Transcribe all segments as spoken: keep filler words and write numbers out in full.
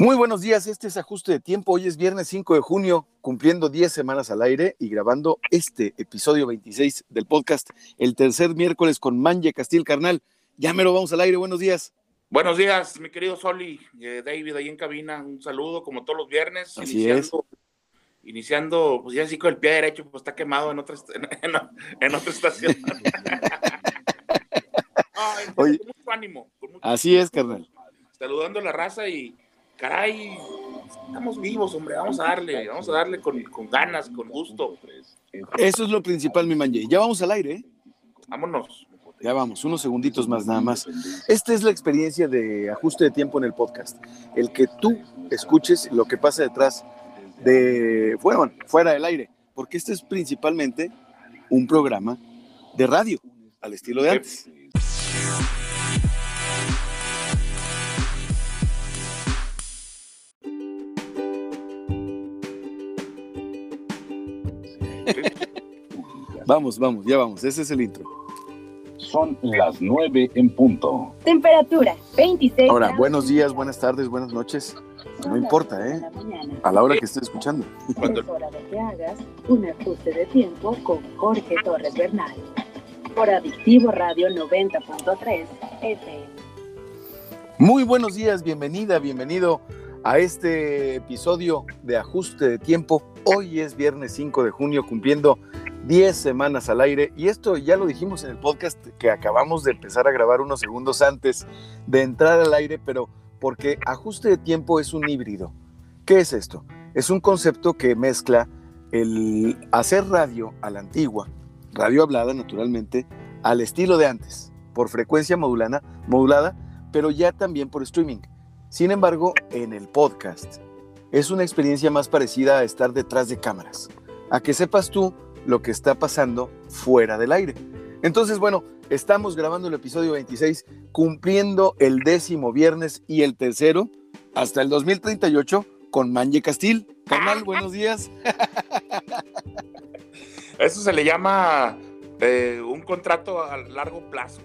Muy buenos días, este es Ajuste de Tiempo. Hoy es viernes cinco de junio, cumpliendo diez semanas al aire y grabando este episodio veintiséis del podcast, el tercer miércoles con Manye Castil. Carnal, ya me lo vamos al aire, buenos días. Buenos días, mi querido Soli, eh, David ahí en cabina, un saludo como todos los viernes. Así iniciando, es. Iniciando, pues ya sí con el pie derecho, pues está quemado en otra, en, en otra estación. Ay, oye, con mucho ánimo. Con mucho así ánimo. Es, carnal. Saludando a la raza y... Caray, estamos vivos, hombre, vamos a darle, vamos a darle con, con ganas, con gusto. Eso es lo principal, mi Manye. Ya vamos al aire, ¿eh? Vámonos. Ya vamos, unos segunditos más nada más. Esta es la experiencia de Ajuste de Tiempo en el podcast. El que tú escuches lo que pasa detrás de, bueno, fuera del aire, porque este es principalmente un programa de radio, al estilo de antes. Vamos, vamos, ya vamos, ese es el intro. Son las nueve en punto. Temperatura, veintiséis. Ahora, buenos días, buenas tardes, buenas noches. No importa, ¿eh? A la hora que esté escuchando. Es hora de que hagas un ajuste de tiempo con Jorge Torres Bernal. Por Adictivo Radio noventa punto tres F M. Muy buenos días, bienvenida, bienvenido a este episodio de Ajuste de Tiempo. Hoy es viernes cinco de junio, cumpliendo diez semanas al aire, y esto ya lo dijimos en el podcast que acabamos de empezar a grabar unos segundos antes de entrar al aire, pero porque Ajuste de Tiempo es un híbrido. ¿Qué es esto? Es un concepto que mezcla el hacer radio a la antigua, radio hablada naturalmente, al estilo de antes, por frecuencia modulana, modulada, pero ya también por streaming. Sin embargo, en el podcast es una experiencia más parecida a estar detrás de cámaras, a que sepas tú lo que está pasando fuera del aire. Entonces, bueno, estamos grabando el episodio veintiséis, cumpliendo el décimo viernes y el tercero hasta el dos mil treinta y ocho con Manye Castil. Carnal, buenos días. Eso se le llama eh, un contrato a largo plazo.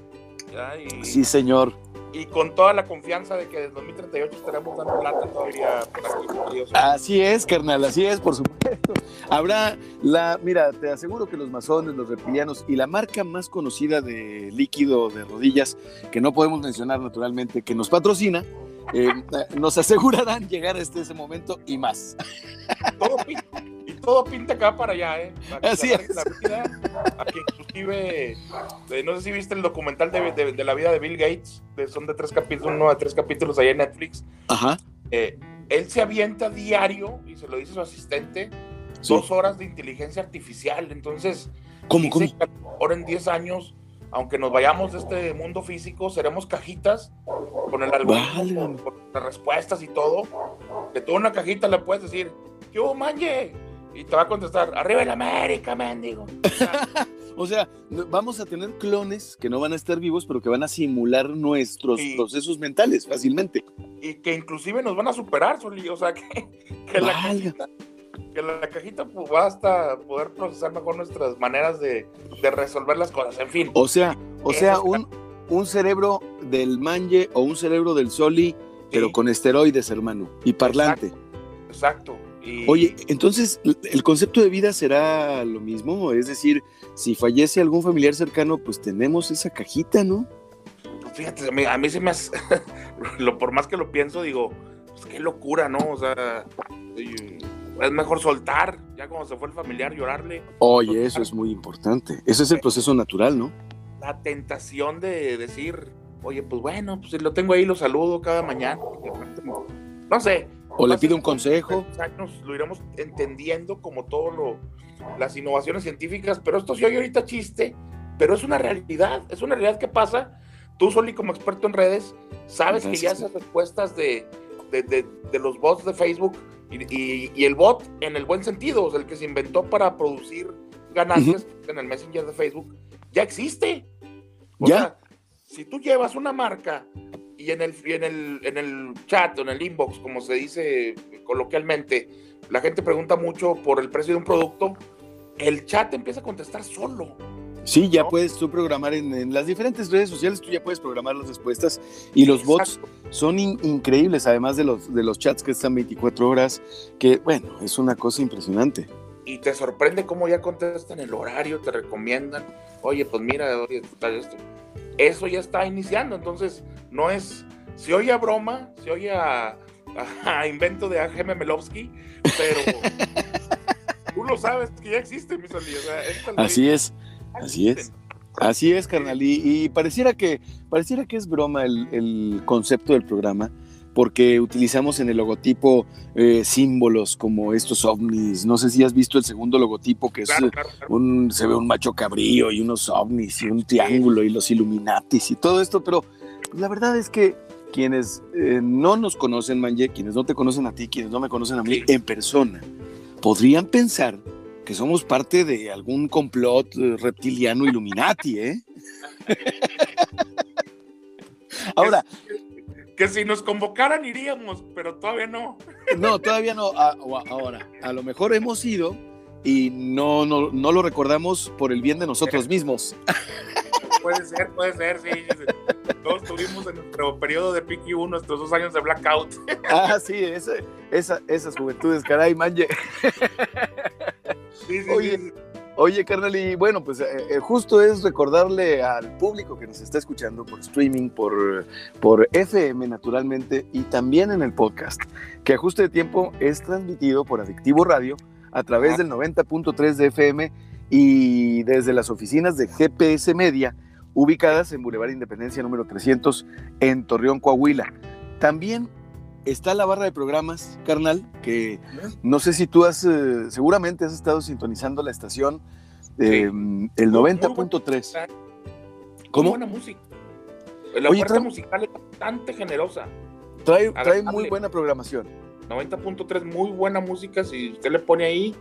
Y, sí, señor. Y con toda la confianza de que desde dos mil treinta y ocho estaremos dando plata todavía por aquí. Así es, carnal, así es, por supuesto. Habrá la... Mira, te aseguro que los masones, los reptilianos y la marca más conocida de líquido de rodillas, que no podemos mencionar naturalmente, que nos patrocina, eh, nos asegurarán llegar hasta ese momento y más. Todo pinta, y todo pinta acá para allá, ¿eh? Para así la, es. La vida, aquí inclusive, eh, no sé si viste el documental de, de, de la vida de Bill Gates, de, son de tres capítulos, uno de tres capítulos allá en Netflix. Ajá. Eh, él se avienta diario, y se lo dice su asistente, sí. dos horas de inteligencia artificial. Entonces, ¿cómo, cómo? ahora en diez años, aunque nos vayamos de este mundo físico, seremos cajitas con el algoritmo, vale. con las respuestas y todo. De toda una cajita le puedes decir, ¿qué hubo, Manye? Y te va a contestar, ¡arriba el América, mendigo! O sea, vamos a tener clones que no van a estar vivos, pero que van a simular nuestros y, procesos mentales fácilmente. Y que inclusive nos van a superar, Soli. O sea, que, que la cajita... que la cajita pues, va hasta poder procesar mejor nuestras maneras de, de resolver las cosas, en fin. O sea, o sea un, un cerebro del Manye o un cerebro del Soli, sí. pero con esteroides, hermano, y parlante. Exacto. Exacto. Y... Oye, entonces, ¿el concepto de vida será lo mismo? Es decir, si fallece algún familiar cercano, pues tenemos esa cajita, ¿no? Fíjate, a mí, a mí se me hace... lo, por más que lo pienso, digo, pues qué locura, ¿no? O sea... Y... es mejor soltar, ya cuando se fue el familiar, llorarle. Oye, soltar. Eso es muy importante. Ese es el proceso natural, ¿no? La tentación de decir, oye, pues bueno, pues si lo tengo ahí, lo saludo cada mañana. No sé. O le pido un consejo. Años, lo iremos entendiendo como todas las innovaciones científicas, pero esto sí oye ahorita chiste, pero es una realidad, es una realidad que pasa. Tú, Soli, como experto en redes, sabes Gracias. que ya esas respuestas de, de, de, de los bots de Facebook Y, y, y el bot en el buen sentido, o sea, el que se inventó para producir ganancias uh-huh. en el Messenger de Facebook, ya existe. O ¿Ya? sea, si tú llevas una marca y en el, y en el, en el chat o en el inbox, como se dice coloquialmente, la gente pregunta mucho por el precio de un producto, el chat empieza a contestar solo. Sí, ya, ¿no? Puedes tú programar en, en las diferentes redes sociales, tú ya puedes programar las respuestas y los bots. Exacto. Son in, increíbles, además de los, de los chats que están veinticuatro horas, que bueno, es una cosa impresionante. Y te sorprende cómo ya contestan el horario, te recomiendan, oye, pues mira, oye, esto. Eso ya está iniciando, entonces no es, se oye a broma, se oye a, a, a invento de A G M Melowski, pero tú lo sabes que ya existe, mis amigos. O sea, así es. Así es, así es, carnal, y, y pareciera que pareciera que es broma el, el concepto del programa, porque utilizamos en el logotipo eh, símbolos como estos ovnis. No sé si has visto el segundo logotipo, que es claro, claro, claro. Un, se ve un macho cabrío y unos ovnis y un triángulo y los Illuminatis y todo esto, pero la verdad es que quienes eh, no nos conocen, Manye, quienes no te conocen a ti, quienes no me conocen a mí en persona, podrían pensar que somos parte de algún complot reptiliano Illuminati, ¿eh? Ahora... Que si nos convocaran iríamos, pero todavía no. No, todavía no. Ahora, a lo mejor hemos ido y no, no, no lo recordamos por el bien de nosotros mismos. Puede ser, puede ser, sí. Todos tuvimos en nuestro periodo de P Q uno nuestros dos años de blackout. Ah, sí, esa, esa, esas juventudes, caray, Manye. Sí, sí, oye, sí. Oye, carnal, y bueno, pues eh, justo es recordarle al público que nos está escuchando por streaming, por, por F M naturalmente, y también en el podcast, que Ajuste de Tiempo es transmitido por Adictivo Radio a través del noventa punto tres de F M y desde las oficinas de G P S Media, ubicadas en Boulevard Independencia número trescientos en Torreón, Coahuila. También está la barra de programas, carnal, que no sé si tú has, eh, seguramente has estado sintonizando la estación, eh, sí. El noventa punto tres. ¿Cómo? Muy buena música. La Oye, parte trae, musical es bastante generosa. Trae, trae muy buena programación. noventa punto tres, muy buena música, si usted le pone ahí,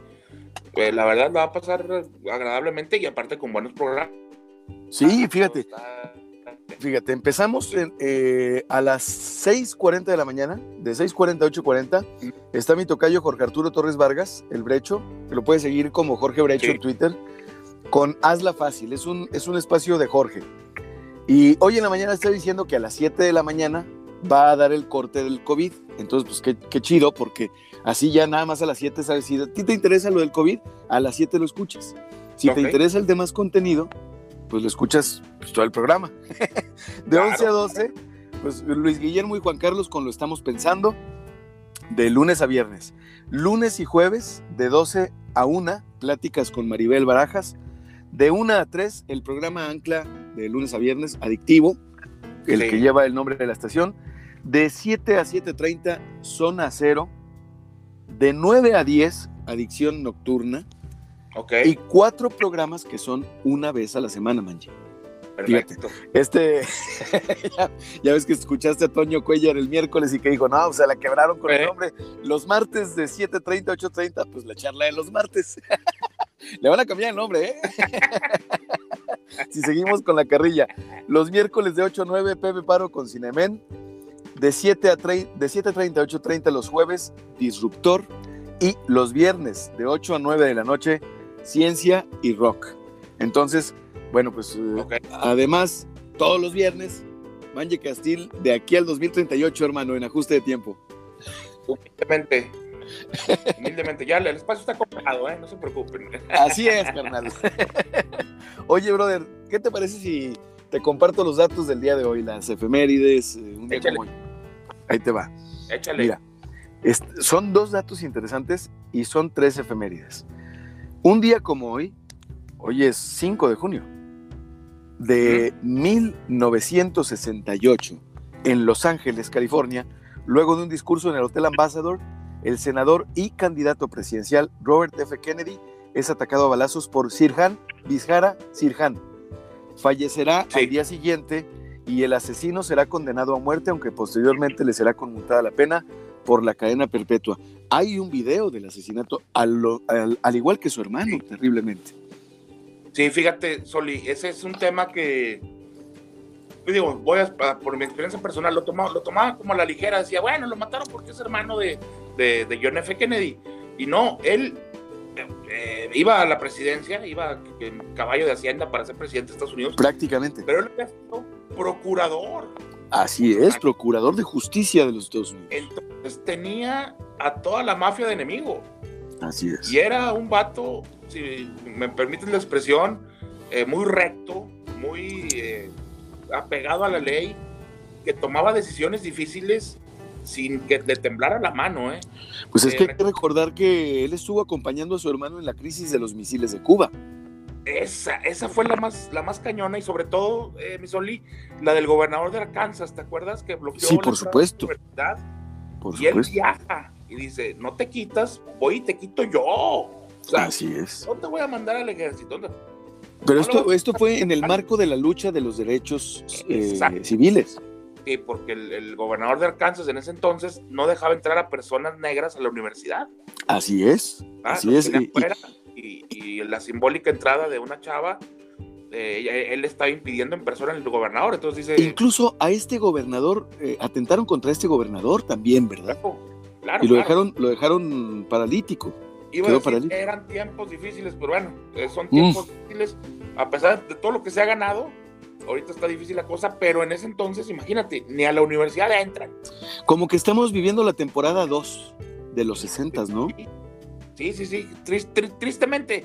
pues la verdad la va a pasar agradablemente y aparte con buenos programas. Sí, fíjate. Fíjate, empezamos en, eh, a las seis cuarenta de la mañana, de seis cuarenta a ocho cuarenta, está mi tocayo Jorge Arturo Torres Vargas, el Brecho, que lo puedes seguir como Jorge Brecho, sí, en Twitter, con Hazla Fácil, es un, es un espacio de Jorge. Y hoy en la mañana está diciendo que a las siete de la mañana va a dar el corte del COVID, entonces pues qué, qué chido, porque así ya nada más a las siete sabes, si a ti te interesa lo del COVID, a las siete lo escuchas, si okay. te interesa el demás contenido, pues lo escuchas pues, todo el programa. De claro. once a doce, pues Luis Guillermo y Juan Carlos con Lo Estamos Pensando, de lunes a viernes. Lunes y jueves, de doce a una, pláticas con Maribel Barajas. De una a tres, el programa Ancla, de lunes a viernes, Adictivo, el sí. que lleva el nombre de la estación. De siete a siete treinta, Zona Cero. De nueve a diez, Adicción Nocturna. Okay. Y cuatro programas que son una vez a la semana, Manye. Perfecto. Fíjate, este, ya, ya ves que escuchaste a Toño Cuellar el miércoles y que dijo, no, o sea, la quebraron con ¿Eh? el nombre. Los martes de siete treinta a ocho treinta, pues la charla de los martes. Le van a cambiar el nombre, ¿eh? Si seguimos con la carrilla. Los miércoles de ocho a nueve, Pepe Paro con Cinemén. De siete treinta a ocho treinta los jueves, Disruptor. Y los viernes de ocho a nueve de la noche, Ciencia y Rock. Entonces, bueno, pues okay. eh, además, todos los viernes, Manye Castil, de aquí al dos mil treinta y ocho, hermano, en Ajuste de Tiempo. Humildemente, humildemente, ya el espacio está comprado, ¿eh? No se preocupen. Así es, carnal. Oye, brother, ¿qué te parece si te comparto los datos del día de hoy, las efemérides? Un día como hoy. Ahí te va. Échale. Mira, este, son dos datos interesantes y son tres efemérides. Un día como hoy, hoy es cinco de junio, de mil novecientos sesenta y ocho, en Los Ángeles, California, luego de un discurso en el Hotel Ambassador, el senador y candidato presidencial Robert F. Kennedy es atacado a balazos por Sirhan Bishara Sirhan. Fallecerá sí. al día siguiente y el asesino será condenado a muerte, aunque posteriormente le será conmutada la pena por la cadena perpetua. Hay un video del asesinato, al, al, al igual que su hermano, terriblemente. Sí, fíjate, Soli, ese es un tema que, digo, voy a, por mi experiencia personal, lo tomaba, lo tomaba como a la ligera, decía, bueno, lo mataron porque es hermano de, de, de John F. Kennedy, y no, él eh, iba a la presidencia, iba en caballo de Hacienda para ser presidente de Estados Unidos. Prácticamente. Pero él había sido procurador. Así es, procurador de justicia de los Estados Unidos. Entonces tenía a toda la mafia de enemigo. Así es. Y era un vato, si me permiten la expresión, eh, muy recto, muy eh, apegado a la ley, que tomaba decisiones difíciles sin que le temblara la mano, ¿eh? Pues es que eh, hay que recordar que él estuvo acompañando a su hermano en la crisis de los misiles de Cuba. Esa, esa fue la más, la más cañona, y sobre todo, eh, Misoli, la del gobernador de Arkansas, ¿te acuerdas? Que bloqueó. Sí, por supuesto. La por y supuesto. Él viaja y dice, no te quitas, voy y te quito yo. O sea, así es. No te voy a mandar al ejército. No, pero no esto, esto fue en el marco de la lucha de los derechos eh, civiles. Sí, porque el, el gobernador de Arkansas en ese entonces no dejaba entrar a personas negras a la universidad. Así es, ah, así es. Y, y, y la simbólica entrada de una chava, eh, él estaba impidiendo en persona al gobernador. Entonces dice, incluso a este gobernador, eh, atentaron contra este gobernador también, ¿verdad? Claro, claro. Y lo, claro. Dejaron, lo dejaron paralítico. Iba Quedó a decir, paralítico. Eran tiempos difíciles, pero bueno, eh, son tiempos mm. difíciles. A pesar de todo lo que se ha ganado, ahorita está difícil la cosa, pero en ese entonces, imagínate, ni a la universidad le entran. Como que estamos viviendo la temporada dos de los sesentas, ¿no? Sí, sí, sí, Trist, tr- tristemente,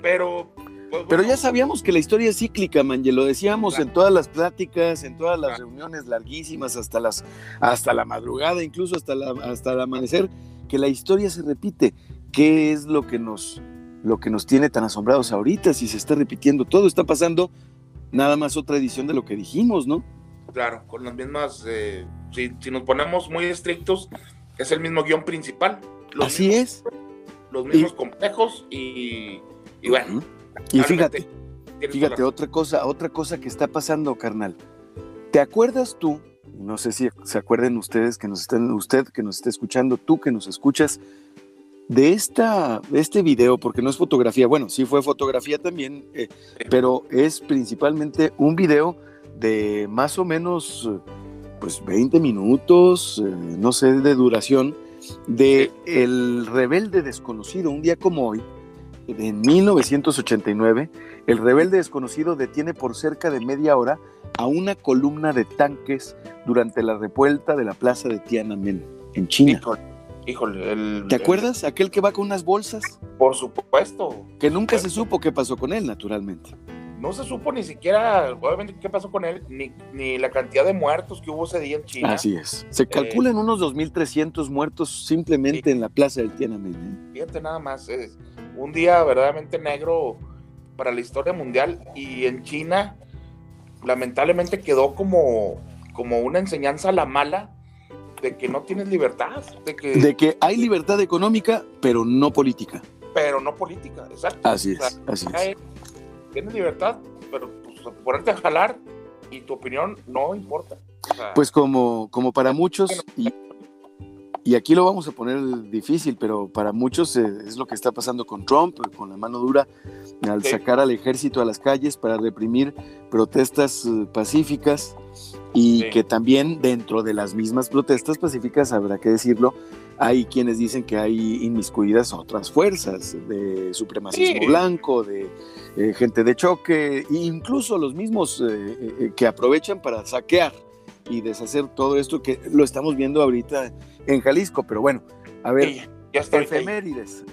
pero... Pues, pero bueno, ya sabíamos que la historia es cíclica, Manye, lo decíamos, claro, en todas las pláticas, en todas las, claro, reuniones larguísimas, hasta, las, hasta la madrugada, incluso hasta, la, hasta el amanecer, que la historia se repite. ¿Qué es lo que nos, lo que nos tiene tan asombrados ahorita? Si se está repitiendo todo, está pasando... Nada más otra edición de lo que dijimos, ¿no? Claro, con las mismas... Eh, si, si nos ponemos muy estrictos, es el mismo guión principal. Los Así mismos, es. Los mismos y, complejos y, y bueno. Uh-huh. Y fíjate, fíjate otra cosa, otra cosa que está pasando, carnal. ¿Te acuerdas tú? No sé si se acuerden ustedes que nos están, usted que nos está escuchando, tú que nos escuchas, de esta, de este video, porque no es fotografía, bueno, sí fue fotografía también, eh, pero es principalmente un video de más o menos pues veinte minutos, eh, no sé, de duración, de El Rebelde Desconocido. Un día como hoy, en mil novecientos ochenta y nueve, El Rebelde Desconocido detiene por cerca de media hora a una columna de tanques durante la revuelta de la plaza de Tiananmen, en China. Híjole, el, ¿te acuerdas? El, aquel que va con unas bolsas. Por supuesto. Que nunca pues, se supo qué pasó con él, naturalmente. No se supo ni siquiera, obviamente, qué pasó con él, ni, ni la cantidad de muertos que hubo ese día en China. Así es. Se eh, calculan unos dos mil trescientos muertos simplemente, sí, en la plaza del Tiananmen. Fíjate nada más, es un día verdaderamente negro para la historia mundial, y en China lamentablemente quedó como, como una enseñanza a la mala, de que no tienes libertad, de que, de que hay libertad económica, pero no política. Pero no política, exacto. Así es, o sea, así es. Tienes libertad, pero pues, ponerte a jalar y tu opinión no importa. O sea, pues como, como para muchos, y, y aquí lo vamos a poner difícil, pero para muchos es lo que está pasando con Trump, con la mano dura, al sí. sacar al ejército a las calles para reprimir protestas pacíficas. Y sí. que también dentro de las mismas protestas pacíficas, habrá que decirlo, hay quienes dicen que hay inmiscuidas otras fuerzas de supremacismo sí. blanco, de eh, gente de choque, e incluso los mismos eh, eh, que aprovechan para saquear y deshacer todo esto que lo estamos viendo ahorita en Jalisco. Pero bueno, a ver, sí, ya estoy efemérides.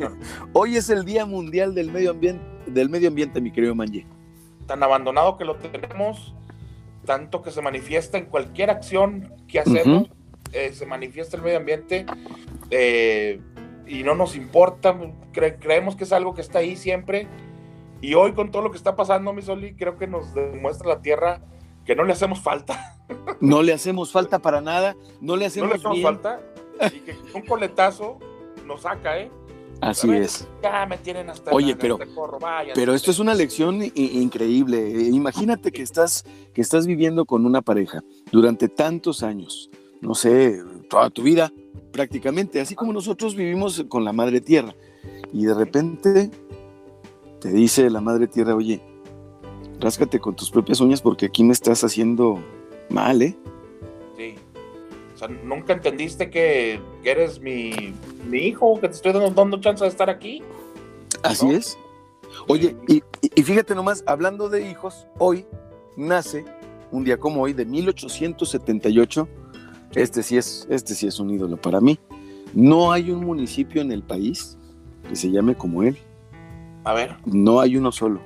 No. Hoy es el Día Mundial del Medio Ambiente, del medio ambiente, mi querido Manye. Tan abandonado que lo tenemos... tanto que se manifiesta en cualquier acción que hacemos, uh-huh. eh, se manifiesta el medio ambiente, eh, y no nos importa, cre- creemos que es algo que está ahí siempre, y hoy con todo lo que está pasando, Misoli, creo que nos demuestra la Tierra que no le hacemos falta. No le hacemos falta para nada, no le hacemos, no le hacemos bien. falta, y que un coletazo nos saca, ¿eh? Así es. Ya me tienen hasta Oye, la, pero, este corro, vaya, pero esto es una lección i- increíble. Imagínate que estás, que estás viviendo con una pareja durante tantos años, no sé, toda tu vida prácticamente, así como nosotros vivimos con la Madre Tierra, y de repente te dice la Madre Tierra, oye, ráscate con tus propias uñas porque aquí me estás haciendo mal, ¿eh? Sí. sea, nunca entendiste que, que eres mi, mi hijo, que te estoy dando, dando chance de estar aquí. Así ¿no? es. Oye, y, y fíjate nomás, hablando de hijos, hoy nace, un día como hoy, de mil ochocientos setenta y ocho, este sí es, este sí es un ídolo para mí. No hay un municipio en el país que se llame como él. A ver. No hay uno solo.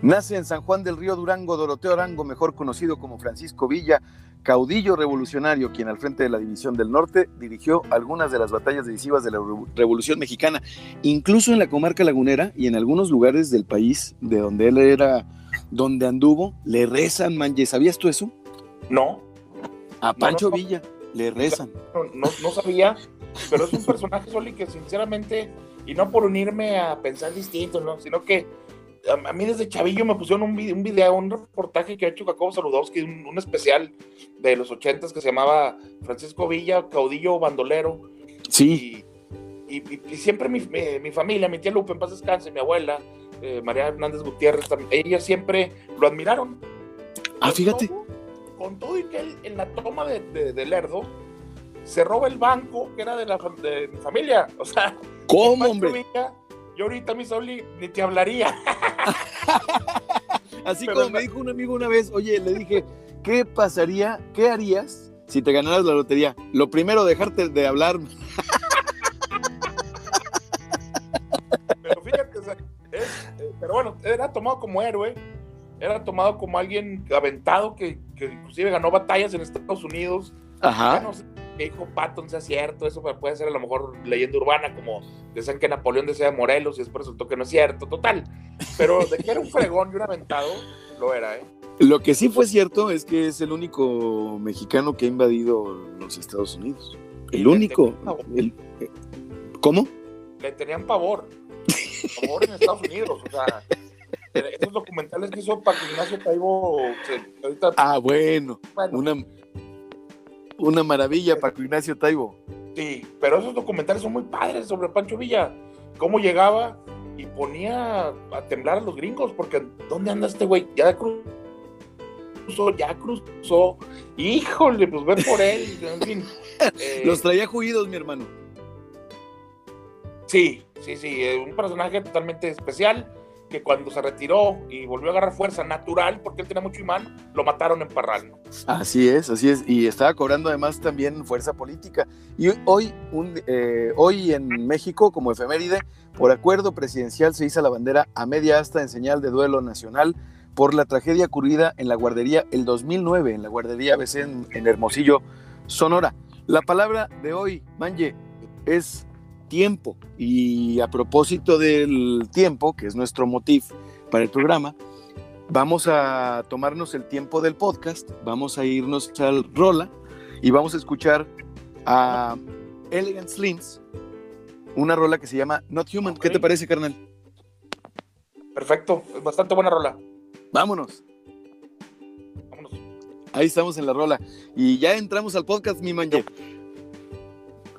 Nace en San Juan del Río Durango, Doroteo Arango, mejor conocido como Francisco Villa, caudillo revolucionario, quien al frente de la División del Norte dirigió algunas de las batallas decisivas de la Revolución Mexicana, incluso en la comarca lagunera y en algunos lugares del país de donde él era, donde anduvo, le rezan, Manye. ¿Sabías tú eso? No. A Pancho no, no, Villa le rezan. No, no, no sabía, pero es un personaje, Soli, que sinceramente, y no por unirme a pensar distinto, ¿no? Sino que a mí desde chavillo me pusieron un video, un, video, un reportaje que ha hecho Jacobo Saludowski, un, un especial de los ochentas que se llamaba Francisco Villa, caudillo bandolero. Sí. Y, y, y siempre mi, mi, mi familia, mi tía Lupe, en paz descanse, mi abuela, eh, María Hernández Gutiérrez, ella siempre lo admiraron. Ah, con fíjate. Todo, con todo y que él, en la toma de, de, de Lerdo, se roba el banco que era de, la, de mi familia. O sea, ¿cómo, hombre? Villa, yo ahorita, mi Soli, ni te hablaría. Así pero como me dijo un amigo una vez, oye, le dije, ¿qué pasaría, qué harías si te ganaras la lotería? Lo primero, dejarte de hablar. Pero fíjate, o sea, es, pero bueno, era tomado como héroe, era tomado como alguien aventado que, que inclusive ganó batallas en Estados Unidos. Ajá. No sé qué dijo Patton sea cierto, eso puede ser a lo mejor leyenda urbana, como decían que Napoleón decía de Morelos y después resultó que no es cierto, total. Pero de que era un fregón y un aventado, lo era, ¿eh? Lo que sí fue cierto es que es el único mexicano que ha invadido los Estados Unidos. El único. El, ¿Cómo? Le tenían pavor. Pavor en Estados Unidos, o sea. Esos documentales que hizo Paco Ignacio Taibo. Ahorita... Ah, bueno. bueno. Una. Una maravilla, Paco Ignacio Taibo. Sí, pero esos documentales son muy padres sobre Pancho Villa. Cómo llegaba y ponía a temblar a los gringos, porque ¿dónde anda este güey? Ya cruzó, ya cruzó. Híjole, pues ven por él. En fin, eh, los traía juidos, mi hermano. Sí, sí, sí. Un personaje totalmente especial que cuando se retiró y volvió a agarrar fuerza natural, porque él tenía mucho imán, lo mataron en Parral, ¿no? Así es, así es, y estaba cobrando además también fuerza política. Y hoy, un, eh, hoy en México, como efeméride, por acuerdo presidencial se hizo la bandera a media asta en señal de duelo nacional por la tragedia ocurrida en la guardería, el dos mil nueve, en la guardería A B C en, en Hermosillo, Sonora. La palabra de hoy, Manye, es... tiempo. Y a propósito del tiempo, que es nuestro motif para el programa, vamos a tomarnos el tiempo del podcast, vamos a irnos al rola y vamos a escuchar a Elegant Slims, una rola que se llama Not Human. Okay. ¿Qué te parece, carnal? Perfecto, es bastante buena rola. Vámonos. Vámonos. Ahí estamos en la rola y ya entramos al podcast, mi Manye.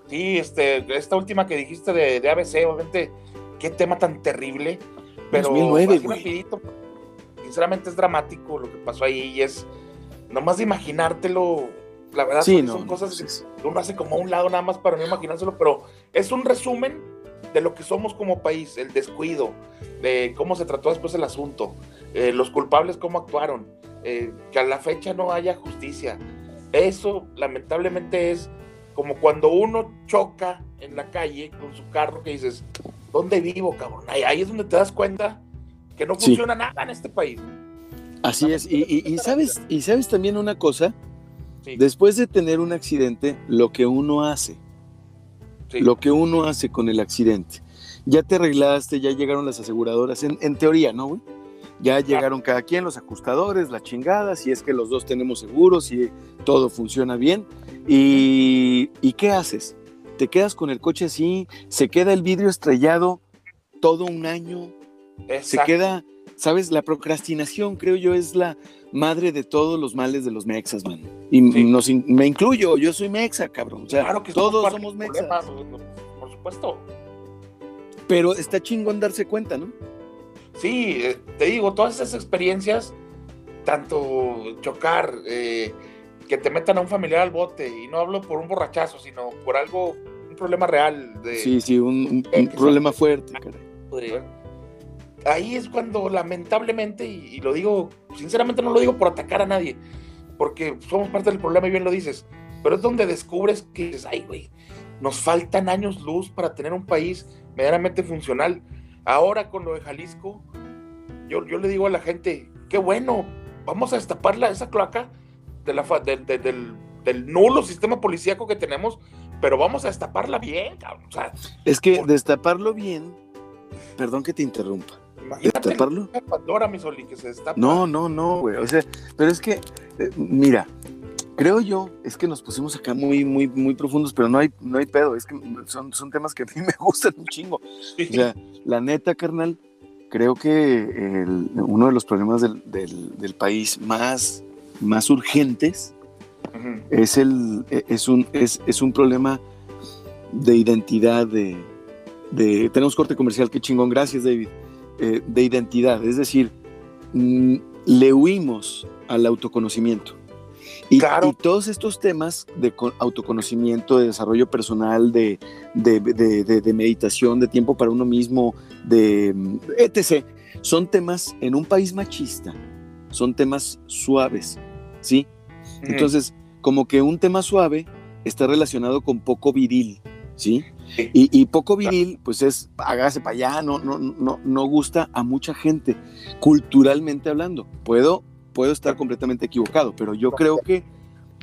Sí, este, esta última que dijiste de, de A B C, obviamente, qué tema tan terrible, pero dos mil nueve, así rapidito, sinceramente es dramático lo que pasó ahí y es, nomás de imaginártelo, la verdad sí, no, son cosas no, sí. que uno hace como a un lado nada más para no imaginárselo, pero es un resumen de lo que somos como país, el descuido, de cómo se trató después el asunto, eh, los culpables cómo actuaron, eh, que a la fecha no haya justicia, eso lamentablemente es como cuando uno choca en la calle con su carro que dices, ¿dónde vivo, cabrón? Ahí, ahí es donde te das cuenta que no funciona sí. nada en este país. Así no, es, y, y, y, sabes, y sabes también una cosa, sí. después de tener un accidente, lo que uno hace, sí. lo que uno hace con el accidente, ya te arreglaste, ya llegaron las aseguradoras, en, en teoría, ¿no, güey? Ya llegaron cada quien, los ajustadores, la chingada, si es que los dos tenemos seguros, si todo funciona bien. ¿Y, ¿y qué haces? Te quedas con el coche así, se queda el vidrio estrellado todo un año. Exacto. Se queda, ¿sabes? La procrastinación, creo yo, es la madre de todos los males de los mexas, man. Y sí. nos, me incluyo, yo soy mexa, cabrón. O sea, claro que todos somos mexas. Por supuesto. Pero está chingón darse cuenta, ¿no? Sí, te digo, todas esas experiencias, tanto chocar, eh, que te metan a un familiar al bote, y no hablo por un borrachazo, sino por algo, un problema real. De, sí, sí, un, un, un problema son... fuerte. Caray. Ahí es cuando lamentablemente, y, y lo digo, sinceramente no lo digo por atacar a nadie, porque somos parte del problema y bien lo dices, pero es donde descubres que dices, ay, güey, nos faltan años luz para tener un país medianamente funcional. Ahora con lo de Jalisco, yo, yo le digo a la gente, qué bueno, vamos a destapar la, esa cloaca de la, de, de, del, del nulo sistema policíaco que tenemos, pero vamos a destaparla bien, cabrón. O sea, es que por... destaparlo bien, perdón que te interrumpa. Imagínate destaparlo. La Pandora, mi Soli, que se destapa. No, no, no, güey. O sea, pero es que, eh, mira, creo yo, es que nos pusimos acá muy, muy, muy profundos, pero no hay, no hay pedo. Es que son, son temas que a mí me gustan un chingo. Sí. O sea, la neta, carnal, creo que el, uno de los problemas del, del, del país más, más urgentes uh-huh. es, el, es, un, es, es un problema de identidad, de, de... Tenemos corte comercial, qué chingón, gracias, David. Eh, de identidad, es decir, mm, le huimos al autoconocimiento. Y, claro. y todos estos temas de autoconocimiento, de desarrollo personal, de, de, de, de, de meditación, de tiempo para uno mismo, de etcétera, son temas en un país machista, son temas suaves, ¿sí? Mm. Entonces, como que un tema suave está relacionado con poco viril, ¿sí? sí. Y, y poco viril, claro. pues es, hágase para allá, no, no, no, no gusta a mucha gente, culturalmente hablando. Puedo... Puedo estar completamente equivocado, pero yo creo que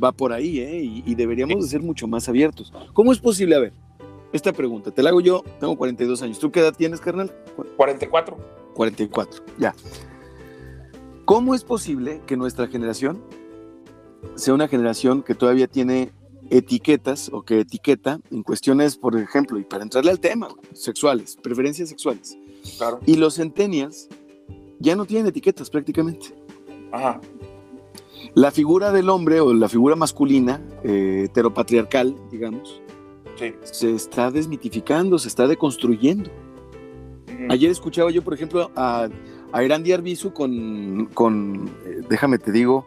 va por ahí, ¿eh? Y, y deberíamos de ser mucho más abiertos. ¿Cómo es posible? A ver, esta pregunta, te la hago yo, tengo cuarenta y dos años. ¿Tú qué edad tienes, carnal? cuarenta y cuatro. cuarenta y cuatro, ya. ¿Cómo es posible que nuestra generación sea una generación que todavía tiene etiquetas o que etiqueta en cuestiones, por ejemplo, y para entrarle al tema, sexuales, preferencias sexuales? Claro. Y los centennials ya no tienen etiquetas prácticamente. Ajá. La figura del hombre o la figura masculina, eh, heteropatriarcal, digamos, sí. se está desmitificando, se está deconstruyendo. Uh-huh. Ayer escuchaba yo, por ejemplo, a, a Erandi Arbizu con, con eh, déjame te digo,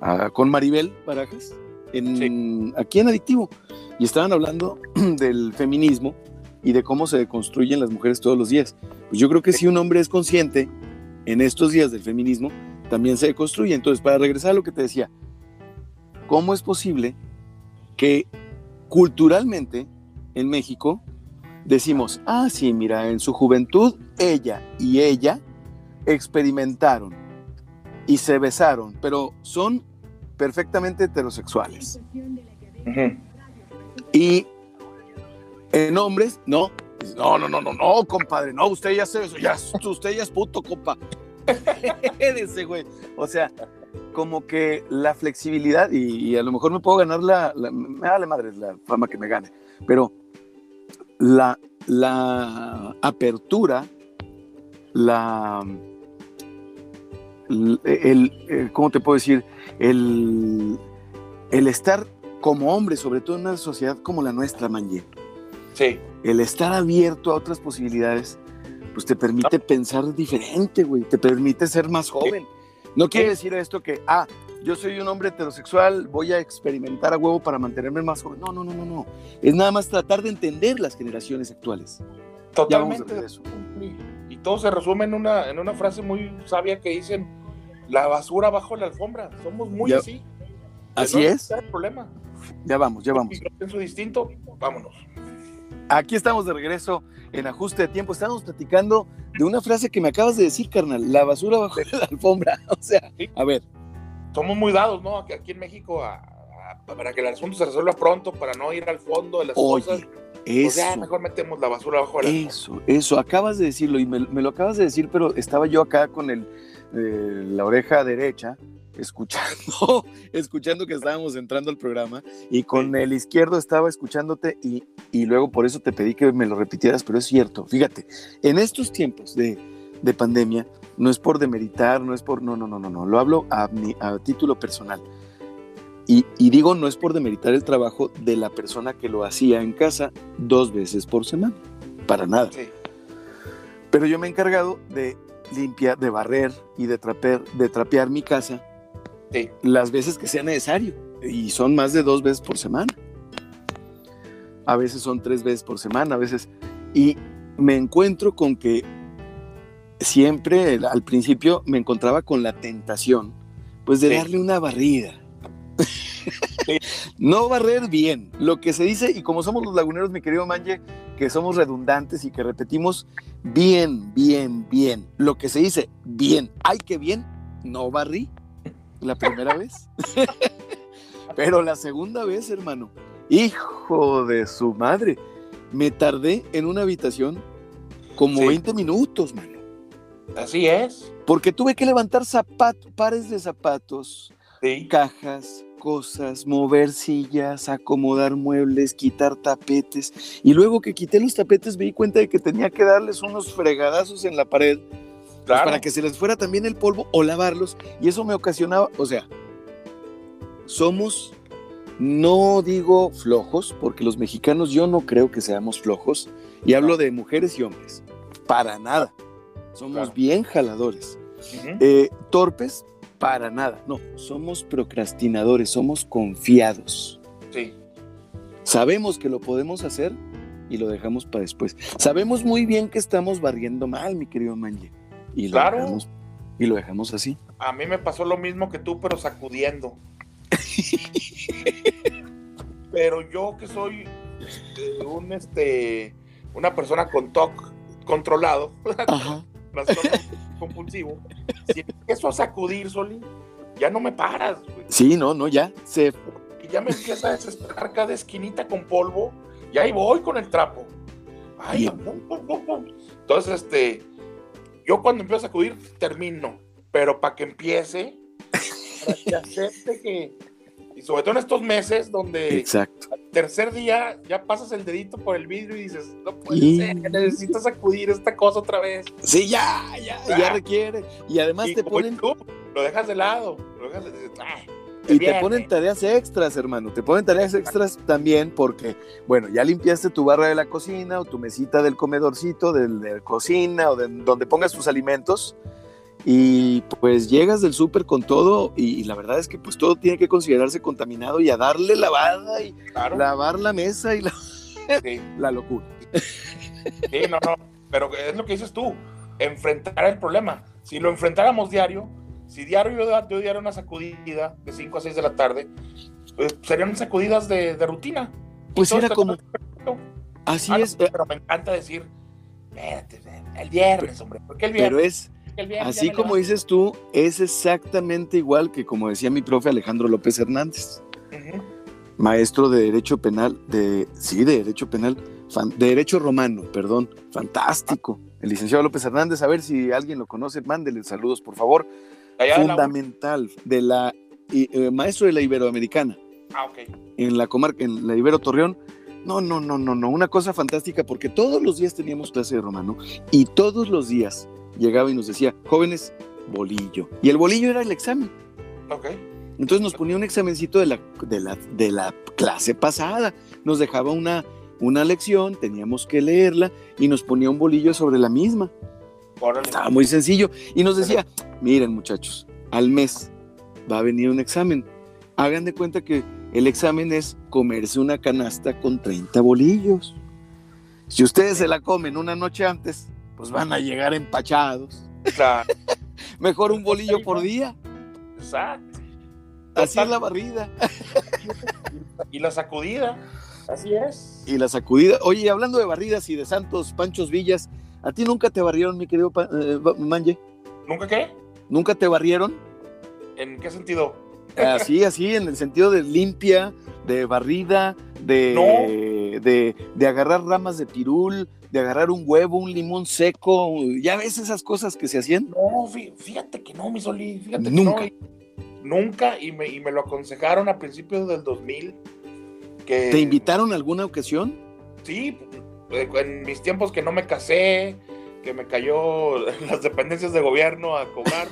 a, con Maribel Barajas, en, sí. aquí en Adictivo, y estaban hablando del feminismo y de cómo se deconstruyen las mujeres todos los días. Pues yo creo que sí. si un hombre es consciente en estos días del feminismo, también se construye. Entonces, para regresar a lo que te decía, ¿cómo es posible que culturalmente en México decimos, ah, sí, mira, en su juventud ella y ella experimentaron y se besaron, pero son perfectamente heterosexuales? Uh-huh. Y en hombres, no, no, no, no, no, no, compadre, no, usted ya se besó, ya, usted ya es puto, compa. Ese güey. O sea, como que la flexibilidad y, y a lo mejor me puedo ganar la, la me vale madre la fama que me gane, pero la, la apertura, la el, el ¿cómo te puedo decir? el el estar como hombre, sobre todo en una sociedad como la nuestra, Manye, sí. el estar abierto a otras posibilidades, pues te permite no. pensar diferente, güey, te permite ser más joven. No quiere decir esto que, ah, yo soy un hombre heterosexual, voy a experimentar a huevo para mantenerme más joven. No, no, no, no, no. Es nada más tratar de entender las generaciones actuales. Totalmente. Y todo se resume en una, en una frase muy sabia que dicen, la basura bajo la alfombra. Somos muy ya. así. Así no es. El problema. Ya vamos, ya vamos. Yo pienso distinto, vámonos. Aquí estamos de regreso en Ajuste de Tiempo. Estábamos platicando de una frase que me acabas de decir, carnal, la basura bajo la alfombra. O sea, sí. a ver. Somos muy dados, ¿no? Aquí en México, a, a, para que el asunto se resuelva pronto, para no ir al fondo de las Oye, cosas. Eso. O sea, mejor metemos la basura bajo la alfombra. Eso, eso. Acabas de decirlo y me, me lo acabas de decir, pero estaba yo acá con el, eh, la oreja derecha. escuchando escuchando que estábamos entrando al programa y con sí. el izquierdo estaba escuchándote y, y luego por eso te pedí que me lo repitieras, pero es cierto, fíjate, en estos tiempos de, de pandemia, no es por demeritar, no es por, no, no, no, no, no lo hablo a, a título personal y, y digo no es por demeritar el trabajo de la persona que lo hacía en casa dos veces por semana, para nada, sí. pero yo me he encargado de limpiar, de barrer y de, trapear, de trapear mi casa. Sí. Las veces que sea necesario. y son más de dos veces por semana. A veces son tres veces por semana, a veces. Y me encuentro con que siempre, al principio, me encontraba con la tentación, pues, de sí. darle una barrida. Sí. No barrer bien, lo que se dice, y como somos los laguneros, mi querido Manye, que somos redundantes y que repetimos bien, bien, bien, lo que se dice bien, ay, que bien, no barrí la primera vez, pero la segunda vez, hermano, hijo de su madre, me tardé en una habitación como sí. veinte minutos, mano. Así es. Porque tuve que levantar zapatos, pares de zapatos, sí. cajas, cosas, mover sillas, acomodar muebles, quitar tapetes. Y luego que quité los tapetes me di cuenta de que tenía que darles unos fregadazos en la pared, claro. pues, para que se les fuera también el polvo o lavarlos. Y eso me ocasionaba, o sea, somos, no digo flojos, porque los mexicanos yo no creo que seamos flojos. Y no. hablo de mujeres y hombres, para nada. Somos claro. bien jaladores. Uh-huh. Eh, torpes. Para nada, no, somos procrastinadores, somos confiados. Sí. Sabemos que lo podemos hacer y lo dejamos para después. Sabemos muy bien que estamos barriendo mal, mi querido Manye. Y lo claro. dejamos, y lo dejamos así. A mí me pasó lo mismo que tú, pero sacudiendo. Pero yo que soy un, este, una persona con T O C controlado. Ajá. Compulsivo, si empiezo a sacudir, Soli, ya no me paras, güey. Sí, no, no, ya se... Y ya me empieza a desesperar cada esquinita con polvo, y ahí voy con el trapo. Ay, pum, pum, pum, pum. Entonces, este, yo cuando empiezo a sacudir, termino, pero para que empiece, para que acepte que... Y sobre todo en estos meses donde Exacto. al tercer día ya pasas el dedito por el vidrio y dices, no puede y... ser, necesitas sacudir esta cosa otra vez. Sí, ya, ya, ah. ya requiere. Y además y te ponen... Tú, lo dejas de lado. Lo dejas de... Ah, te y viene. Te ponen tareas extras, hermano. Te ponen tareas extras también porque, bueno, ya limpiaste tu barra de la cocina o tu mesita del comedorcito, de la cocina o de donde pongas tus alimentos. Y pues llegas del súper con todo y, y la verdad es que pues todo tiene que considerarse contaminado y a darle lavada y claro. lavar la mesa y la, sí. la locura. Sí, no, no, pero es lo que dices tú, enfrentar el problema. Si lo enfrentáramos diario, si diario yo, yo diario una sacudida de cinco a seis de la tarde, pues serían sacudidas de, de rutina. Pues era como... Así ah, es. No, pero me encanta decir, espérate, el viernes, hombre, porque el viernes... Pero es... Así como dices tú, es exactamente igual que como decía mi profe Alejandro López Hernández, uh-huh. maestro de Derecho Penal, de sí, de Derecho Penal, fan, de Derecho Romano, perdón, fantástico, el licenciado López Hernández, a ver si alguien lo conoce, mándele saludos, por favor, allá fundamental, de la, eh, maestro de la Iberoamericana, ah, okay. en la comarca, en la Ibero Torreón. No, no, no, no, no, una cosa fantástica, porque todos los días teníamos clase de romano, y todos los días llegaba y nos decía, jóvenes, bolillo. Y el bolillo era el examen. Okay. Entonces nos ponía un examencito de la, de la, de la clase pasada. Nos dejaba una, una lección, teníamos que leerla y nos ponía un bolillo sobre la misma. Órale. Estaba muy sencillo. Y nos decía, miren muchachos, al mes va a venir un examen. Hagan de cuenta que el examen es comerse una canasta con treinta bolillos. Si ustedes se la comen una noche antes... pues van a llegar empachados. Claro. Mejor un bolillo por día. Exacto. Así es la barrida. Y la sacudida. Así es. Y la sacudida. Oye, hablando de barridas y de santos Panchos Villas, ¿a ti nunca te barrieron, mi querido pa- eh, Manye? ¿Nunca qué? ¿Nunca te barrieron? ¿En qué sentido? Así, así, en el sentido de limpia, de barrida, de, no. de, de agarrar ramas de pirul, de agarrar un huevo, un limón seco, ya ves esas cosas que se hacían. No, fíjate que no, mi Soli, fíjate nunca. que no. Nunca, y me, y me lo aconsejaron a principios del dos mil. Que... ¿Te invitaron a alguna ocasión? Sí, en mis tiempos que no me casé, que me cayó las dependencias de gobierno a cobrar.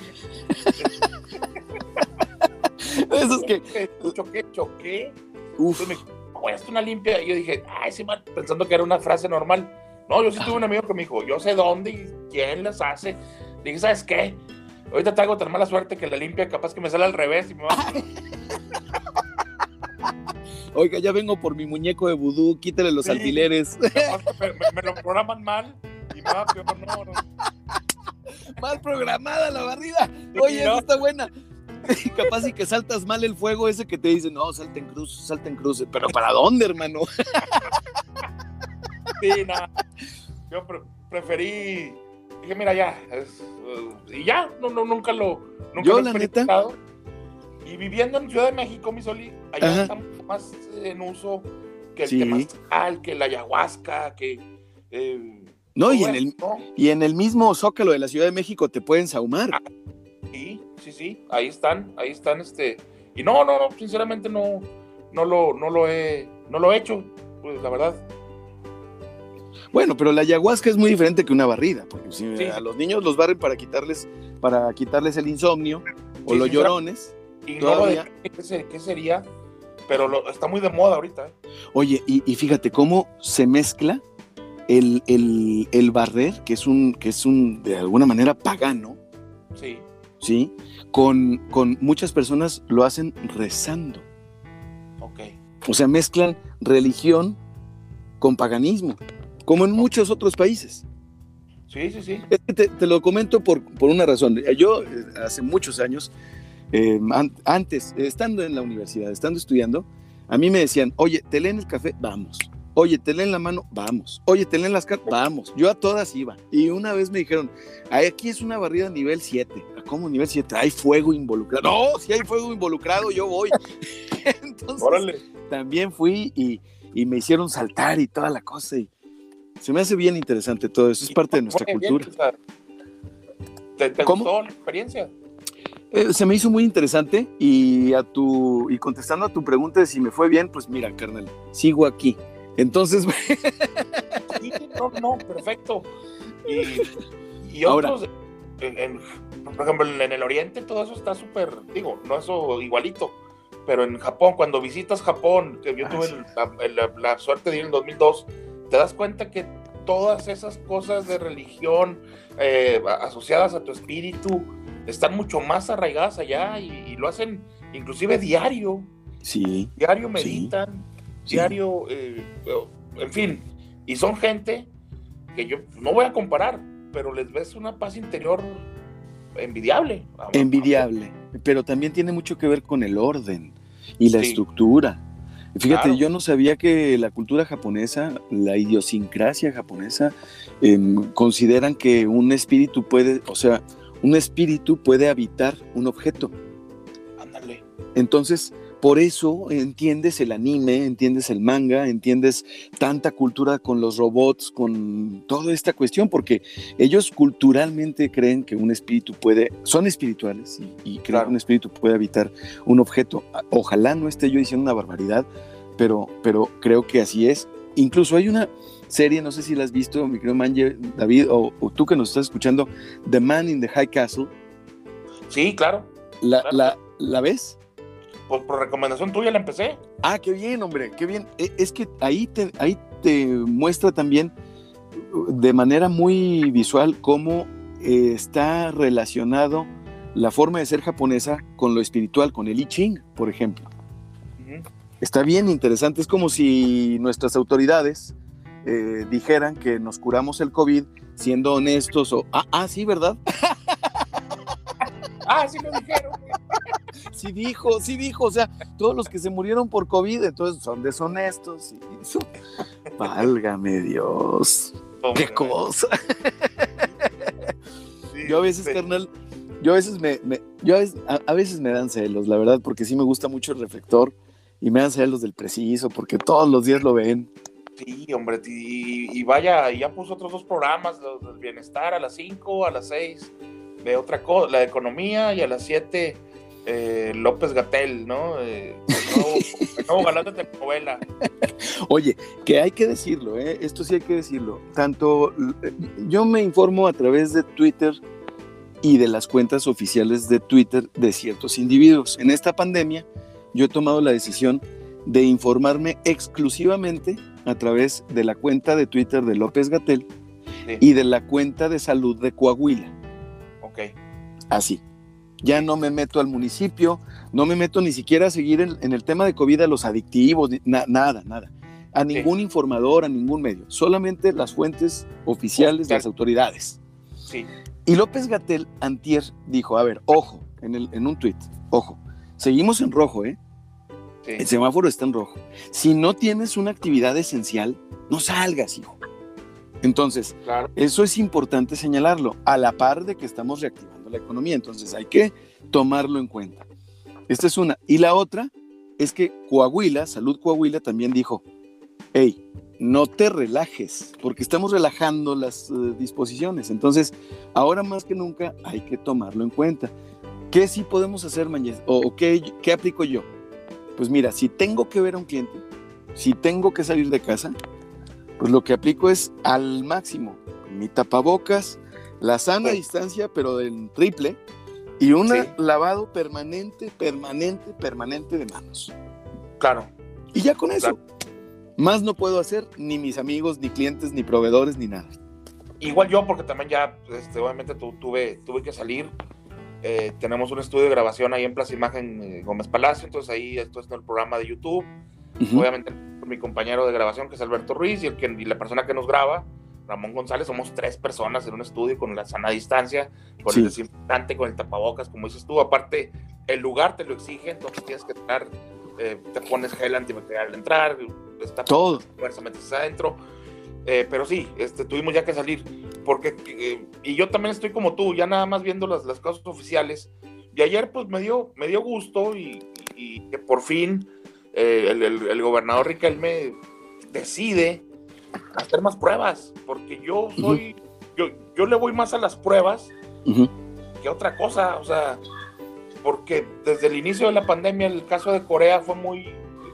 Eso es que... Choqué, choqué. Uf. Me dijo, es una limpia. Y yo dije, ay, sí, man, pensando que era una frase normal. No, yo sí tuve un amigo que me dijo, yo sé dónde y quién las hace. Le dije, ¿sabes qué? Ahorita te hago tan mala suerte que la limpia capaz que me sale al revés y me va a... oiga, ya vengo por mi muñeco de vudú, quítale los sí, alfileres. Me, me, me lo programan mal y más, no, no. Mal programada la barrida. Oye, no. Esa está buena. Capaz y que saltas mal el fuego ese que te dicen, no, salta en cruz, salta en cruce. ¿Pero para dónde, hermano? Sí, nada. Yo pre- preferí... Dije, mira, ya. Es, uh, y ya, no, no, nunca lo... Nunca yo, lo la neta... Y viviendo en Ciudad de México, mi Soli, allá ajá, está mucho más en uso que el sí, temazcal, que la ayahuasca, que... Eh, no, y en, el, no, y en el mismo Zócalo de la Ciudad de México te pueden sahumar. Ah, sí, sí, sí, ahí están, ahí están, este... Y no, no, no, sinceramente no, no, lo, no, lo he, no lo he hecho, pues, la verdad. Bueno, pero la ayahuasca es muy diferente que una barrida, porque si sí, a los niños los barren para quitarles, para quitarles el insomnio o sí, los llorones... Y todavía. No sé qué sería, pero lo, está muy de moda ahorita. ¿eh? Oye, y, y fíjate cómo se mezcla el, el, el barrer, que es un, que es un, de alguna manera, pagano. Sí. Sí, con, con muchas personas lo hacen rezando. Ok. O sea, mezclan religión con paganismo, como en muchos otros países. Sí, sí, sí. Te, te lo comento por, por una razón. Yo, hace muchos años... Eh, antes, estando en la universidad, estando estudiando, a mí me decían, oye, ¿te leen el café? Vamos. Oye, ¿te leen la mano? Vamos. Oye, ¿te leen las cartas? Vamos. Yo a todas iba. Y una vez me dijeron, aquí es una barrida nivel siete. ¿Cómo nivel siete? ¿Hay fuego involucrado? No, si hay fuego involucrado, yo voy. Entonces, órale, también fui y, y me hicieron saltar y toda la cosa. Y se me hace bien interesante todo eso. Es y parte de nuestra cultura. Bien, o sea, ¿Te, te gustó la experiencia? Eh, se me hizo muy interesante y, a tu, y contestando a tu pregunta de si me fue bien, pues mira, carnal, sigo aquí. Entonces... Sí, no, no, perfecto. Y, y ahora, otros, en, en, por ejemplo, en el oriente todo eso está súper, digo, no eso igualito, pero en Japón, cuando visitas Japón, que yo ah, tuve sí. la, la, la suerte de ir en el dos mil dos, te das cuenta que todas esas cosas de religión eh, asociadas a tu espíritu están mucho más arraigadas allá y, y lo hacen inclusive diario. Sí. Diario meditan, sí, diario, eh, en fin. Y son gente que yo no voy a comparar, pero les ves una paz interior envidiable. Envidiable, pero también tiene mucho que ver con el orden y la sí, estructura. Fíjate, claro, yo no sabía que la cultura japonesa, la idiosincrasia japonesa, eh, consideran que un espíritu puede, o sea, un espíritu puede habitar un objeto. Ándale. Entonces, por eso entiendes el anime, entiendes el manga, entiendes tanta cultura con los robots, con toda esta cuestión, porque ellos culturalmente creen que un espíritu puede, son espirituales y, y creen claro, que un espíritu puede habitar un objeto. Ojalá no esté yo diciendo una barbaridad, pero, pero creo que así es. Incluso hay una serie, no sé si la has visto, mi querido Manye, David, o, o tú que nos estás escuchando, The Man in the High Castle. Sí, claro. ¿La, claro. la, ¿la ves? Pues por recomendación tuya la empecé. Ah, qué bien, hombre, qué bien. Es que ahí te, ahí te muestra también de manera muy visual cómo eh, está relacionado la forma de ser japonesa con lo espiritual, con el I Ching, por ejemplo. Uh-huh. Está bien interesante, es como si nuestras autoridades... Eh, dijeran que nos curamos el COVID siendo honestos o... Ah, ah sí, ¿verdad? Ah, sí lo dijeron. Sí dijo, sí dijo, o sea, todos los que se murieron por COVID, entonces son deshonestos. Y son... Válgame Dios, hombre, qué cosa. Sí, yo a veces, sí, carnal, yo a veces me... me yo a veces, a, a veces me dan celos, la verdad, porque sí me gusta mucho el reflector y me dan celos del preciso, porque todos los días lo ven. Sí, hombre, y, y vaya, ya puso otros dos programas, los del bienestar a las cinco, a las seis, de otra cosa, la de economía, y a las siete, eh, López-Gatell, ¿no? Eh, el nuevo galán de telenovela. Oye, que hay que decirlo, ¿eh? Esto sí hay que decirlo. Tanto, yo me informo a través de Twitter y de las cuentas oficiales de Twitter de ciertos individuos. En esta pandemia, yo he tomado la decisión de informarme exclusivamente a través de la cuenta de Twitter de López-Gatell sí, y de la cuenta de salud de Coahuila. Ok. Así. ya no me meto al municipio, no me meto ni siquiera a seguir en, en el tema de COVID a los adictivos, na, nada, nada, a ningún sí. informador, a ningún medio, solamente las fuentes oficiales de las autoridades. Sí. Y López-Gatell antier dijo, a ver, ojo, en, el, en un tuit, ojo, seguimos en rojo, ¿eh? Sí. El semáforo está en rojo. Si no tienes una actividad esencial, no salgas, hijo. Entonces, claro. Eso es importante señalarlo, a la par de que estamos reactivando la economía. Entonces, hay que tomarlo en cuenta. Esta es una. Y la otra es que Coahuila, Salud Coahuila, también dijo, hey, no te relajes, porque estamos relajando las eh, disposiciones. Entonces, ahora más que nunca hay que tomarlo en cuenta. ¿Qué sí podemos hacer, Manye? ¿O, o qué, qué aplico yo? Pues mira, si tengo que ver a un cliente, si tengo que salir de casa, pues lo que aplico es al máximo mi tapabocas, la sana sí. distancia, pero del triple, y un sí. lavado permanente, permanente, permanente de manos. Claro. Y ya con eso, claro. más no puedo hacer, ni mis amigos, ni clientes, ni proveedores, ni nada. Igual yo, porque también ya, este, obviamente tu, tuve, tuve que salir. Eh, tenemos un estudio de grabación ahí en Plaza Imagen eh, Gómez Palacio, entonces ahí esto es el programa de YouTube, uh-huh. obviamente mi compañero de grabación que es Alberto Ruiz y, el que, y la persona que nos graba, Ramón González, somos tres personas en un estudio con la sana distancia, con sí. el desinfectante, con el tapabocas, como dices tú, aparte el lugar te lo exige, entonces tienes que estar, eh, te pones gel antibacterial al entrar, está todo fuerzamente adentro. Eh, pero sí, este, tuvimos ya que salir porque, eh, y yo también estoy como tú, ya nada más viendo las, las cosas oficiales, y ayer pues me dio, me dio gusto y, y, y que por fin eh, el, el, el gobernador Riquelme decide hacer más pruebas, porque yo soy uh-huh. yo, yo le voy más a las pruebas uh-huh. que a otra cosa, o sea, porque desde el inicio de la pandemia el caso de Corea fue muy,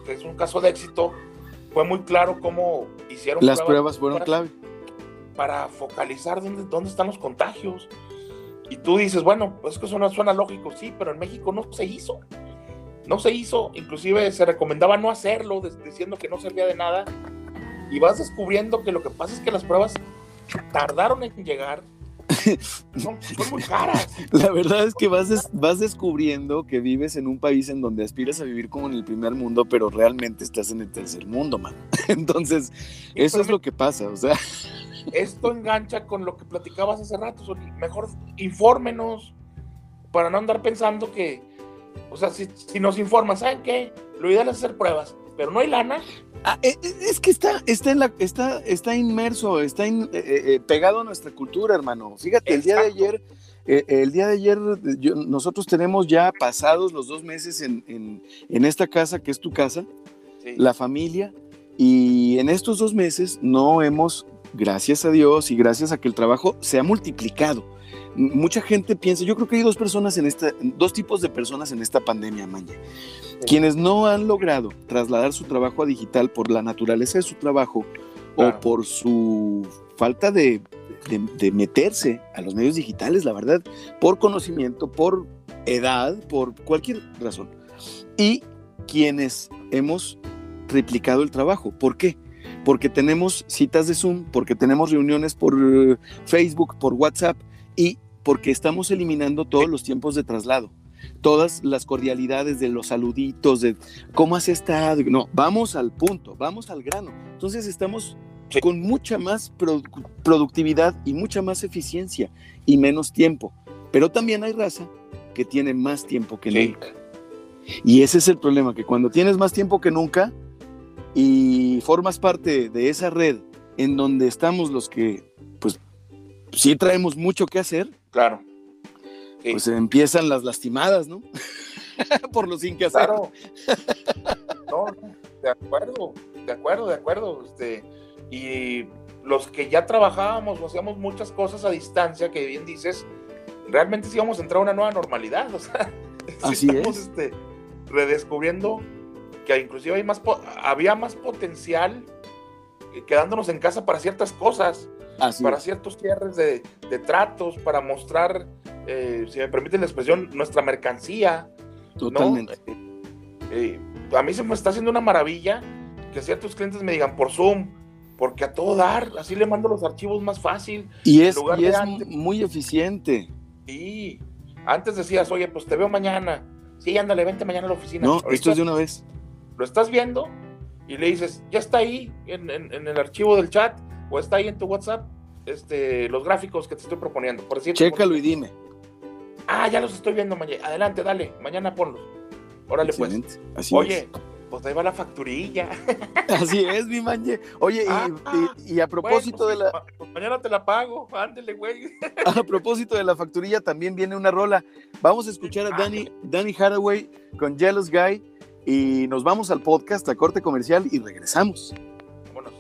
es un caso de éxito. Fue muy claro cómo hicieron las pruebas, pruebas fueron para, clave para focalizar dónde, dónde están los contagios. Y tú dices, bueno, pues que eso no suena lógico, sí, pero en México no se hizo. No se hizo, inclusive se recomendaba no hacerlo, de, diciendo que no servía de nada. Y vas descubriendo que lo que pasa es que las pruebas tardaron en llegar. Son, son muy caras. La verdad es que vas, des, vas descubriendo que vives en un país en donde aspiras a vivir como en el primer mundo, pero realmente estás en el tercer mundo, man. Entonces, sí, eso es lo que pasa, o sea. Esto engancha con lo que platicabas hace rato, mejor infórmenos para no andar pensando que, o sea, si, si nos informas, ¿saben qué? Lo ideal es hacer pruebas, pero no hay lana. Ah, es que está, está, en la, está, está inmerso, está in, eh, eh, pegado a nuestra cultura, hermano. Fíjate, el día, ayer, eh, el día de ayer, el día de ayer, nosotros tenemos ya pasados los dos meses en, en, en esta casa, que es tu casa, sí. la familia, y en estos dos meses no hemos, gracias a Dios y gracias a que el trabajo se ha multiplicado. Mucha gente piensa, yo creo que hay dos personas en esta, dos tipos de personas en esta pandemia, Manye. Sí. Quienes no han logrado trasladar su trabajo a digital por la naturaleza de su trabajo claro. o por su falta de, de, de meterse a los medios digitales, la verdad, por conocimiento, por edad, por cualquier razón. Y quienes hemos triplicado el trabajo. ¿Por qué? Porque tenemos citas de Zoom, porque tenemos reuniones por uh, Facebook, por WhatsApp, y porque estamos eliminando todos los tiempos de traslado, todas las cordialidades de los saluditos, de cómo has estado, no, vamos al punto, vamos al grano. Entonces estamos sí. con mucha más produ- productividad y mucha más eficiencia y menos tiempo, pero también hay raza que tiene más tiempo que sí. nunca. Y ese es el problema, que cuando tienes más tiempo que nunca y formas parte de esa red en donde estamos los que, pues, sí traemos mucho que hacer. Claro. Sí. Pues empiezan las lastimadas, ¿no? Por los sin que hacer. Claro. No, de acuerdo, de acuerdo, de acuerdo. Este, y los que ya trabajábamos o hacíamos muchas cosas a distancia, que bien dices, realmente sí íbamos a entrar a una nueva normalidad. O sea, así estamos es. este, redescubriendo que inclusive hay más po- había más potencial quedándonos en casa para ciertas cosas. Así para es. Ciertos cierres de, de tratos, para mostrar, eh, si me permiten la expresión, nuestra mercancía. Totalmente. ¿No? Eh, eh, a mí se me está haciendo una maravilla que ciertos clientes me digan por Zoom, porque a todo dar, así le mando los archivos más fácil. Y es, y es muy eficiente. Sí, Antes decías, oye, pues te veo mañana. Sí, ándale, vente mañana a la oficina. No, ahorita esto es de una vez. Lo estás viendo y le dices, ya está ahí en, en, en el archivo del chat o está ahí en tu WhatsApp este, los gráficos que te estoy proponiendo. Por decirte, chécalo por... y dime. Ah, ya los estoy viendo mañana. Adelante, dale, mañana ponlos. Órale, excelente. Pues. Así oye, es. Pues ahí va la facturilla. Así es, mi Manye. Oye, ah, y, y, y a propósito bueno, de la... Pues mañana te la pago, ándele, güey. A propósito de la facturilla también viene una rola. Vamos a escuchar a Danny, Danny Hathaway con Jealous Guy y nos vamos al podcast, a corte comercial y regresamos. Vámonos.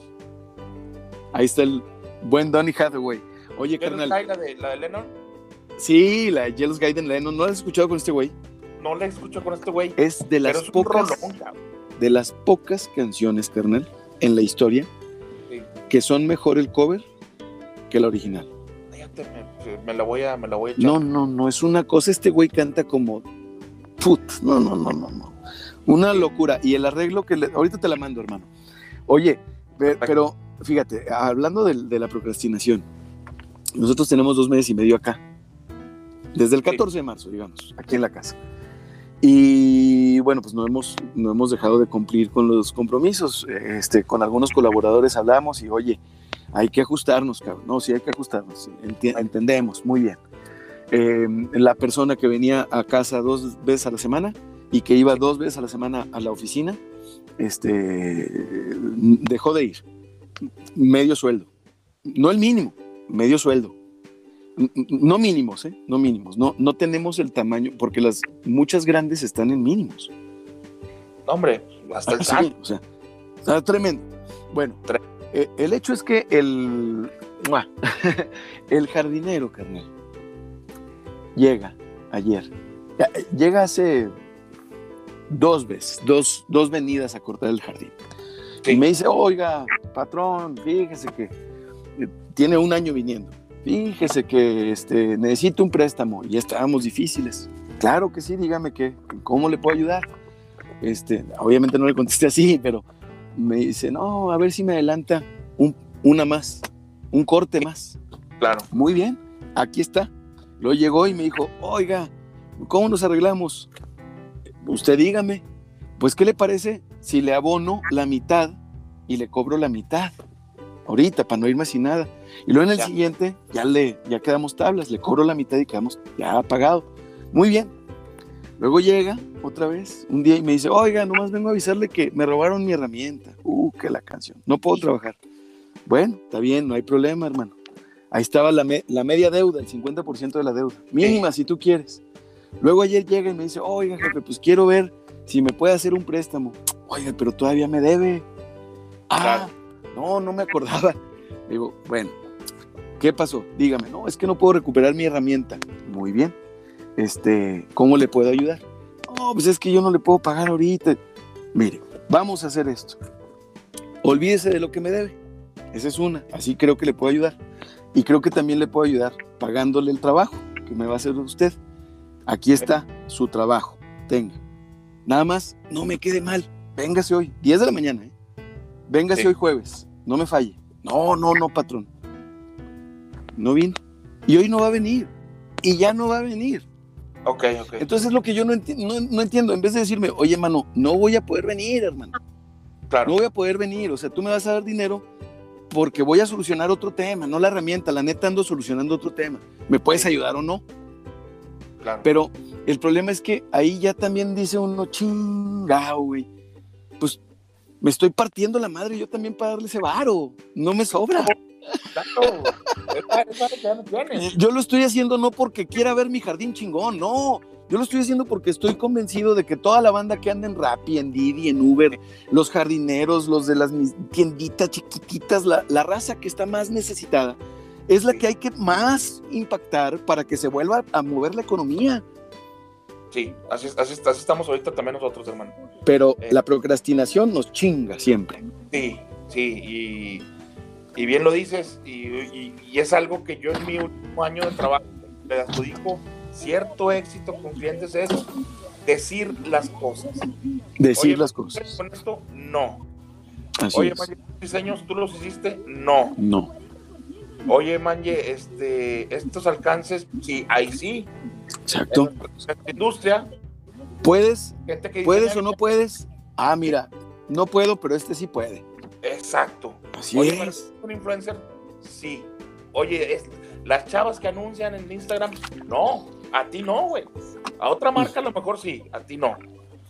Ahí está el buen Danny Hathaway. Oye, carnal. ¿La de, la de Lennon? Sí, la de Jealous Guy de Lennon. ¿No la has escuchado con este güey? No la escucho con este güey. Es de las pocas... de las pocas canciones, carnal, en la historia, sí, que son mejor el cover que la original. Fíjate, me, me la voy a, me la voy a echar. No, no, no, es una cosa, este güey canta como put, no, no, no, no, no. Una locura, y el arreglo que le, ahorita te la mando, hermano. Oye, pero fíjate, hablando de, de la procrastinación, nosotros tenemos dos meses y medio acá, desde el catorce de marzo, digamos, aquí en la casa. Y bueno, pues no hemos, no hemos dejado de cumplir con los compromisos. Este, con algunos colaboradores hablamos y oye, hay que ajustarnos, cabrón. No, sí hay que ajustarnos, enti- entendemos, muy bien. Eh, la persona que venía a casa dos veces a la semana y que iba dos veces a la semana a la oficina, este, dejó de ir. Medio sueldo. No el mínimo, medio sueldo. No mínimos, ¿eh? No mínimos. No, no tenemos el tamaño, porque las muchas grandes están en mínimos. No, hombre, hasta el sal. Sí, o sea, está tremendo. Bueno, Tre- eh, el hecho es que el, el jardinero, carnal, llega ayer. Llega hace dos veces, dos, dos venidas a cortar el jardín. Sí. Y me dice, oiga, patrón, fíjese que tiene un año viniendo. Fíjese que este, necesito un préstamo y estábamos difíciles. Claro que sí, dígame que, ¿cómo le puedo ayudar? Este, obviamente no le contesté así, pero me dice, no, a ver si me adelanta un, una más, un corte más. Claro. Muy bien, aquí está. Luego llegó y me dijo, oiga, ¿cómo nos arreglamos? Usted dígame, pues, ¿qué le parece si le abono la mitad y le cobro la mitad? Ahorita, para no irme sin nada. Y luego en el ya. siguiente, ya, le, ya quedamos tablas, le cobro la mitad y quedamos ya pagado. Muy bien. Luego llega otra vez un día y me dice, oiga, nomás vengo a avisarle que me robaron mi herramienta. Uh, que la canción. No puedo trabajar. Bueno, está bien, no hay problema, hermano. Ahí estaba la, me- la media deuda, el cincuenta por ciento de la deuda. Mínima, si tú quieres. Luego ayer llega y me dice, oiga, jefe, pues quiero ver si me puede hacer un préstamo. Oiga, pero todavía me debe. Ah, no, no me acordaba. Digo, bueno, ¿qué pasó? Dígame, no, es que no puedo recuperar mi herramienta. Muy bien, este, ¿cómo le puedo ayudar? No, pues es que yo no le puedo pagar ahorita. Mire, vamos a hacer esto. Olvídese de lo que me debe. Esa es una, así creo que le puedo ayudar. Y creo que también le puedo ayudar pagándole el trabajo que me va a hacer usted. Aquí está su trabajo, tenga. Nada más, no me quede mal. Véngase hoy, diez de la mañana, ¿eh? Véngase sí. hoy jueves, no me falle. No, no, no, patrón. No vino. Y hoy no va a venir. Y ya no va a venir. Ok, ok. Entonces lo que yo no, enti- no, no entiendo, en vez de decirme, oye, hermano, no voy a poder venir, hermano. Claro. No voy a poder venir. O sea, tú me vas a dar dinero porque voy a solucionar otro tema, no la herramienta. La neta ando solucionando otro tema. ¿Me puedes sí. ayudar o no? Claro. Pero el problema es que ahí ya también dice uno, chinga, güey. Pues... me estoy partiendo la madre yo también para darle ese varo, no me sobra. Yo lo estoy haciendo no porque quiera ver mi jardín chingón, no, yo lo estoy haciendo porque estoy convencido de que toda la banda que anda en Rappi, en Didi, en Uber, los jardineros, los de las tienditas chiquititas, la, la raza que está más necesitada, es la que hay que más impactar para que se vuelva a mover la economía. Sí, así, así, así estamos ahorita también nosotros, hermano. Pero eh, la procrastinación nos chinga siempre. Sí, sí, y, y bien lo dices, y, y, y es algo que yo en mi último año de trabajo le adjudico cierto éxito con clientes, es decir las cosas. Decir Oye, las cosas. ¿Con esto? No. Así Oye, es. María, ¿tus diseños tú los hiciste? No. No. Oye, Manye, este, estos alcances, sí, ahí sí. Exacto. En la industria. ¿Puedes? Gente que ¿Puedes dice, o no puedes? Ah, mira, no puedo, pero este sí puede. Exacto. Así Oye, es. ¿Un influencer? Sí. Oye, es, las chavas que anuncian en Instagram, no, a ti no, güey. A otra marca a lo mejor sí, a ti no.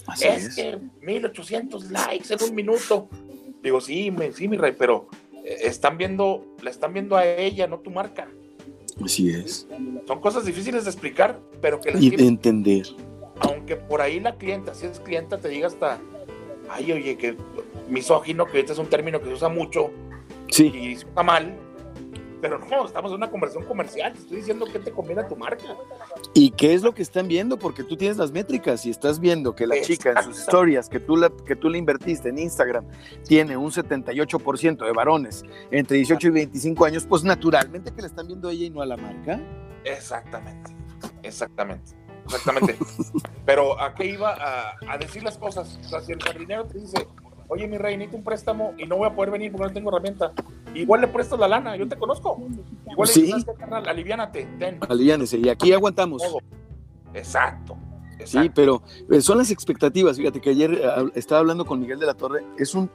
Así es, es que mil ochocientos likes en un minuto. Digo, sí, me, sí, mi rey, pero están viendo, la están viendo a ella, no tu marca. Así es. Son cosas difíciles de explicar, pero que... Y de entender. Aunque por ahí la clienta, si es clienta, te diga hasta... Ay, oye, que misógino, que este es un término que se usa mucho. Sí. Y se usa mal. Pero no, estamos en una conversión comercial. Te estoy diciendo que te conviene a tu marca. ¿Y qué es lo que están viendo? Porque tú tienes las métricas y estás viendo que la Exacto. chica en sus historias que tú, la, que tú le invertiste en Instagram tiene un setenta y ocho por ciento de varones entre dieciocho y veinticinco años, pues naturalmente que la están viendo a ella y no a la marca. Exactamente, exactamente, exactamente. Pero ¿a qué iba? A, a decir las cosas. O sea, si el jardinero te dice... Oye, mi rey, necesito un préstamo y no voy a poder venir porque no tengo herramienta. Igual le prestas la lana, yo te conozco. Igual sí. le dices, carnal, aliviánate. Ten. Aliviánese, y aquí aguantamos. Exacto, exacto. Sí, pero son las expectativas. Fíjate que ayer estaba hablando con Miguel de la Torre. Es un,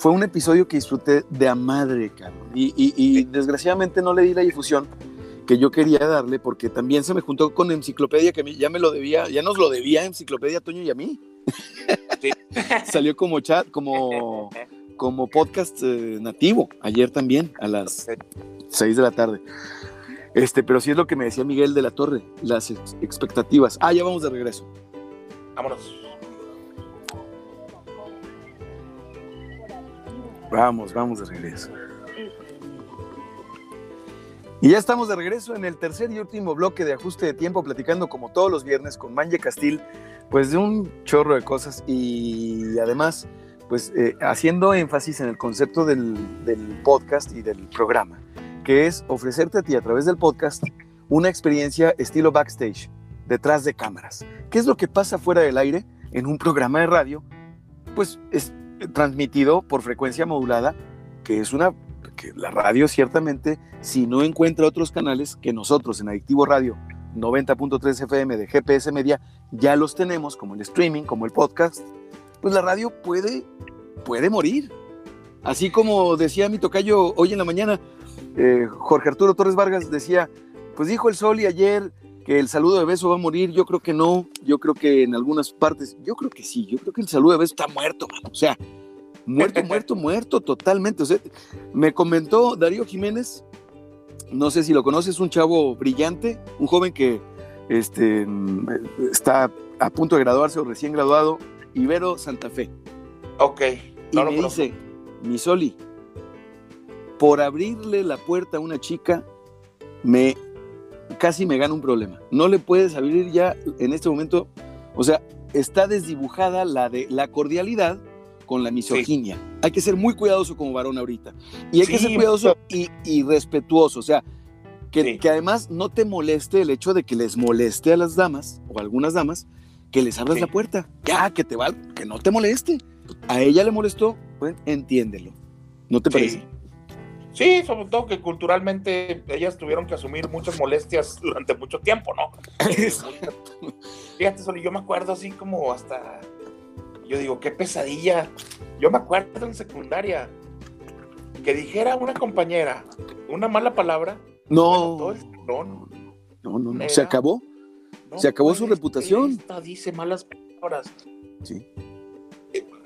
fue un episodio que disfruté de a madre, cabrón. Y, y, y sí. desgraciadamente no le di la difusión que yo quería darle porque también se me juntó con Enciclopedia, que ya me lo debía, ya nos lo debía Enciclopedia a Toño y a mí. Sí. Salió como chat, como, como podcast eh, nativo ayer también a las seis de la tarde. Este, pero sí es lo que me decía Miguel de la Torre, las ex- expectativas. Ah, ya vamos de regreso. Vámonos. Vamos, vamos de regreso. Y ya estamos de regreso en el tercer y último bloque de Ajuste de Tiempo, platicando como todos los viernes con Manye Castil, pues de un chorro de cosas y además, pues eh, haciendo énfasis en el concepto del, del podcast y del programa, que es ofrecerte a ti a través del podcast una experiencia estilo backstage, detrás de cámaras. ¿Qué es lo que pasa fuera del aire en un programa de radio? Pues es transmitido por frecuencia modulada, que es una... que la radio ciertamente, si no encuentra otros canales que nosotros en Adictivo Radio noventa punto tres F M de G P S Media, ya los tenemos, como el streaming, como el podcast, pues la radio puede, puede morir. Así como decía mi tocayo hoy en la mañana, eh, Jorge Arturo Torres Vargas decía, pues dijo el Sol y ayer que el saludo de beso va a morir, yo creo que no, yo creo que en algunas partes, yo creo que sí, yo creo que el saludo de beso está muerto, mano, o sea, Muerto, muerto, muerto, totalmente. O sea, me comentó Darío Jiménez, no sé si lo conoces, un chavo brillante, un joven que este, está a punto de graduarse o recién graduado, Ibero Santa Fe. Ok. No y me conozco. Dice, mi Soli, por abrirle la puerta a una chica, me, casi me gana un problema. No le puedes abrir ya en este momento, o sea, está desdibujada la, de, la cordialidad con la misoginia. Sí. Hay que ser muy cuidadoso como varón ahorita. Y hay sí, que ser cuidadoso y, y respetuoso. O sea, que, sí. que además no te moleste el hecho de que les moleste a las damas, o a algunas damas, que les abras sí. la puerta. Ya, que te va, que no te moleste. A ella le molestó, pues entiéndelo. ¿No te sí. parece? Sí, sobre todo que culturalmente ellas tuvieron que asumir muchas molestias durante mucho tiempo, ¿no? Fíjate, Soli, yo me acuerdo así como hasta... Yo digo, qué pesadilla. Yo me acuerdo en secundaria que dijera una compañera una mala palabra. No. Bueno, todo el salón, no, no, no. ¿Se acabó? No, se acabó pues, su reputación. Esta dice malas palabras. Sí.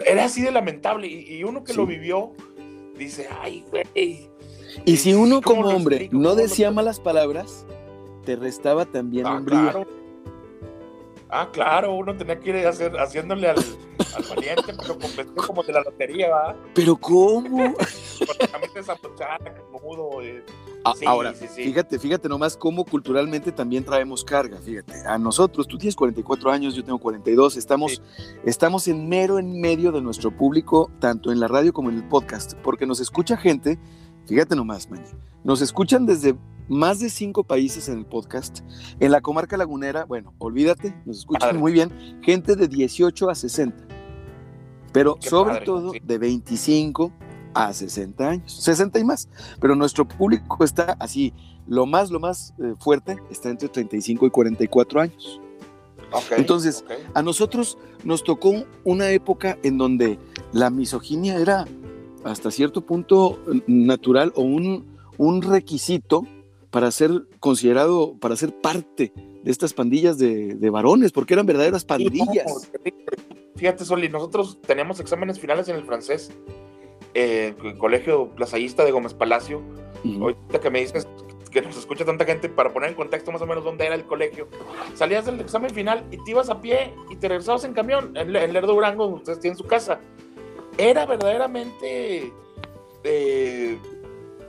Era así de lamentable. Y, y uno que sí. lo vivió dice, ay, güey. Y si uno como hombre explico, no decía lo... malas palabras, te restaba también ah, hombría. Claro. Ah, claro, uno tenía que ir hacer, haciéndole al, al valiente, pero completó como de la lotería, ¿verdad? ¿Pero cómo? Porque también te zapochara, como mudo. Eh. Sí, ahora, sí, sí. fíjate, fíjate nomás cómo culturalmente también traemos carga, fíjate. A nosotros, tú tienes cuarenta y cuatro años, yo tengo cuarenta y dos, estamos, sí. estamos en mero en medio de nuestro público, tanto en la radio como en el podcast, porque nos escucha gente, fíjate nomás, Manye, nos escuchan desde... más de cinco países en el podcast. En la comarca lagunera, bueno, olvídate, nos escuchan padre. Muy bien, gente de dieciocho a sesenta, pero qué sobre padre, todo sí. de veinticinco a sesenta años, sesenta y más, pero nuestro público está así, lo más, lo más eh, fuerte está entre treinta y cinco y cuarenta y cuatro años. Okay, Entonces, okay. a nosotros nos tocó una época en donde la misoginia era hasta cierto punto natural o un, un requisito para ser considerado, para ser parte de estas pandillas de, de varones, porque eran verdaderas pandillas. Fíjate, Soli, nosotros teníamos exámenes finales en el francés, eh, el colegio plasayista de Gómez Palacio. Uh-huh. Ahorita que me dices que nos escucha tanta gente, para poner en contexto más o menos dónde era el colegio, salías del examen final y te ibas a pie y te regresabas en camión, en Lerdo, Durango, ustedes tienen su casa. Era verdaderamente eh,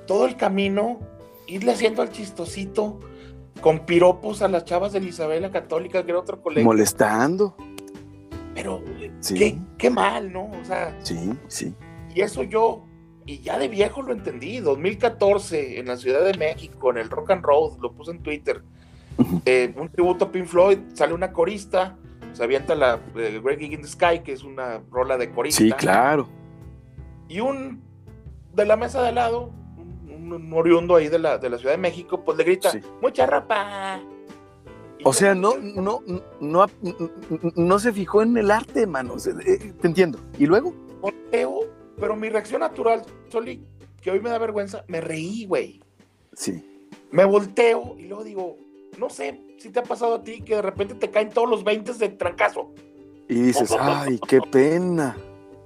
todo el camino irle haciendo al chistosito con piropos a las chavas de la Isabela Católica, que era otro colegio. Molestando. Pero sí. qué, qué mal, ¿no? O sea, sí, sí. Y eso yo... Y ya de viejo lo entendí, dos mil catorce en la Ciudad de México, en el Rock and Roll, lo puse en Twitter, eh, un tributo a Pink Floyd, sale una corista, se avienta la eh, Great Gig in the Sky, que es una rola de corista. Sí, claro. Y un de la mesa de al lado, un, un oriundo ahí de la, de la Ciudad de México, pues le grita, sí. ¡mucha rapa! Y o sea, no, no, no, no se fijó en el arte, mano, te entiendo. ¿Y luego? Volteo. Pero mi reacción natural, Soli, que hoy me da vergüenza, me reí, güey. Sí. Me volteo y luego digo, no sé si te ha pasado a ti que de repente te caen todos los veinte de trancazo. Y dices, oh, ay, qué pena.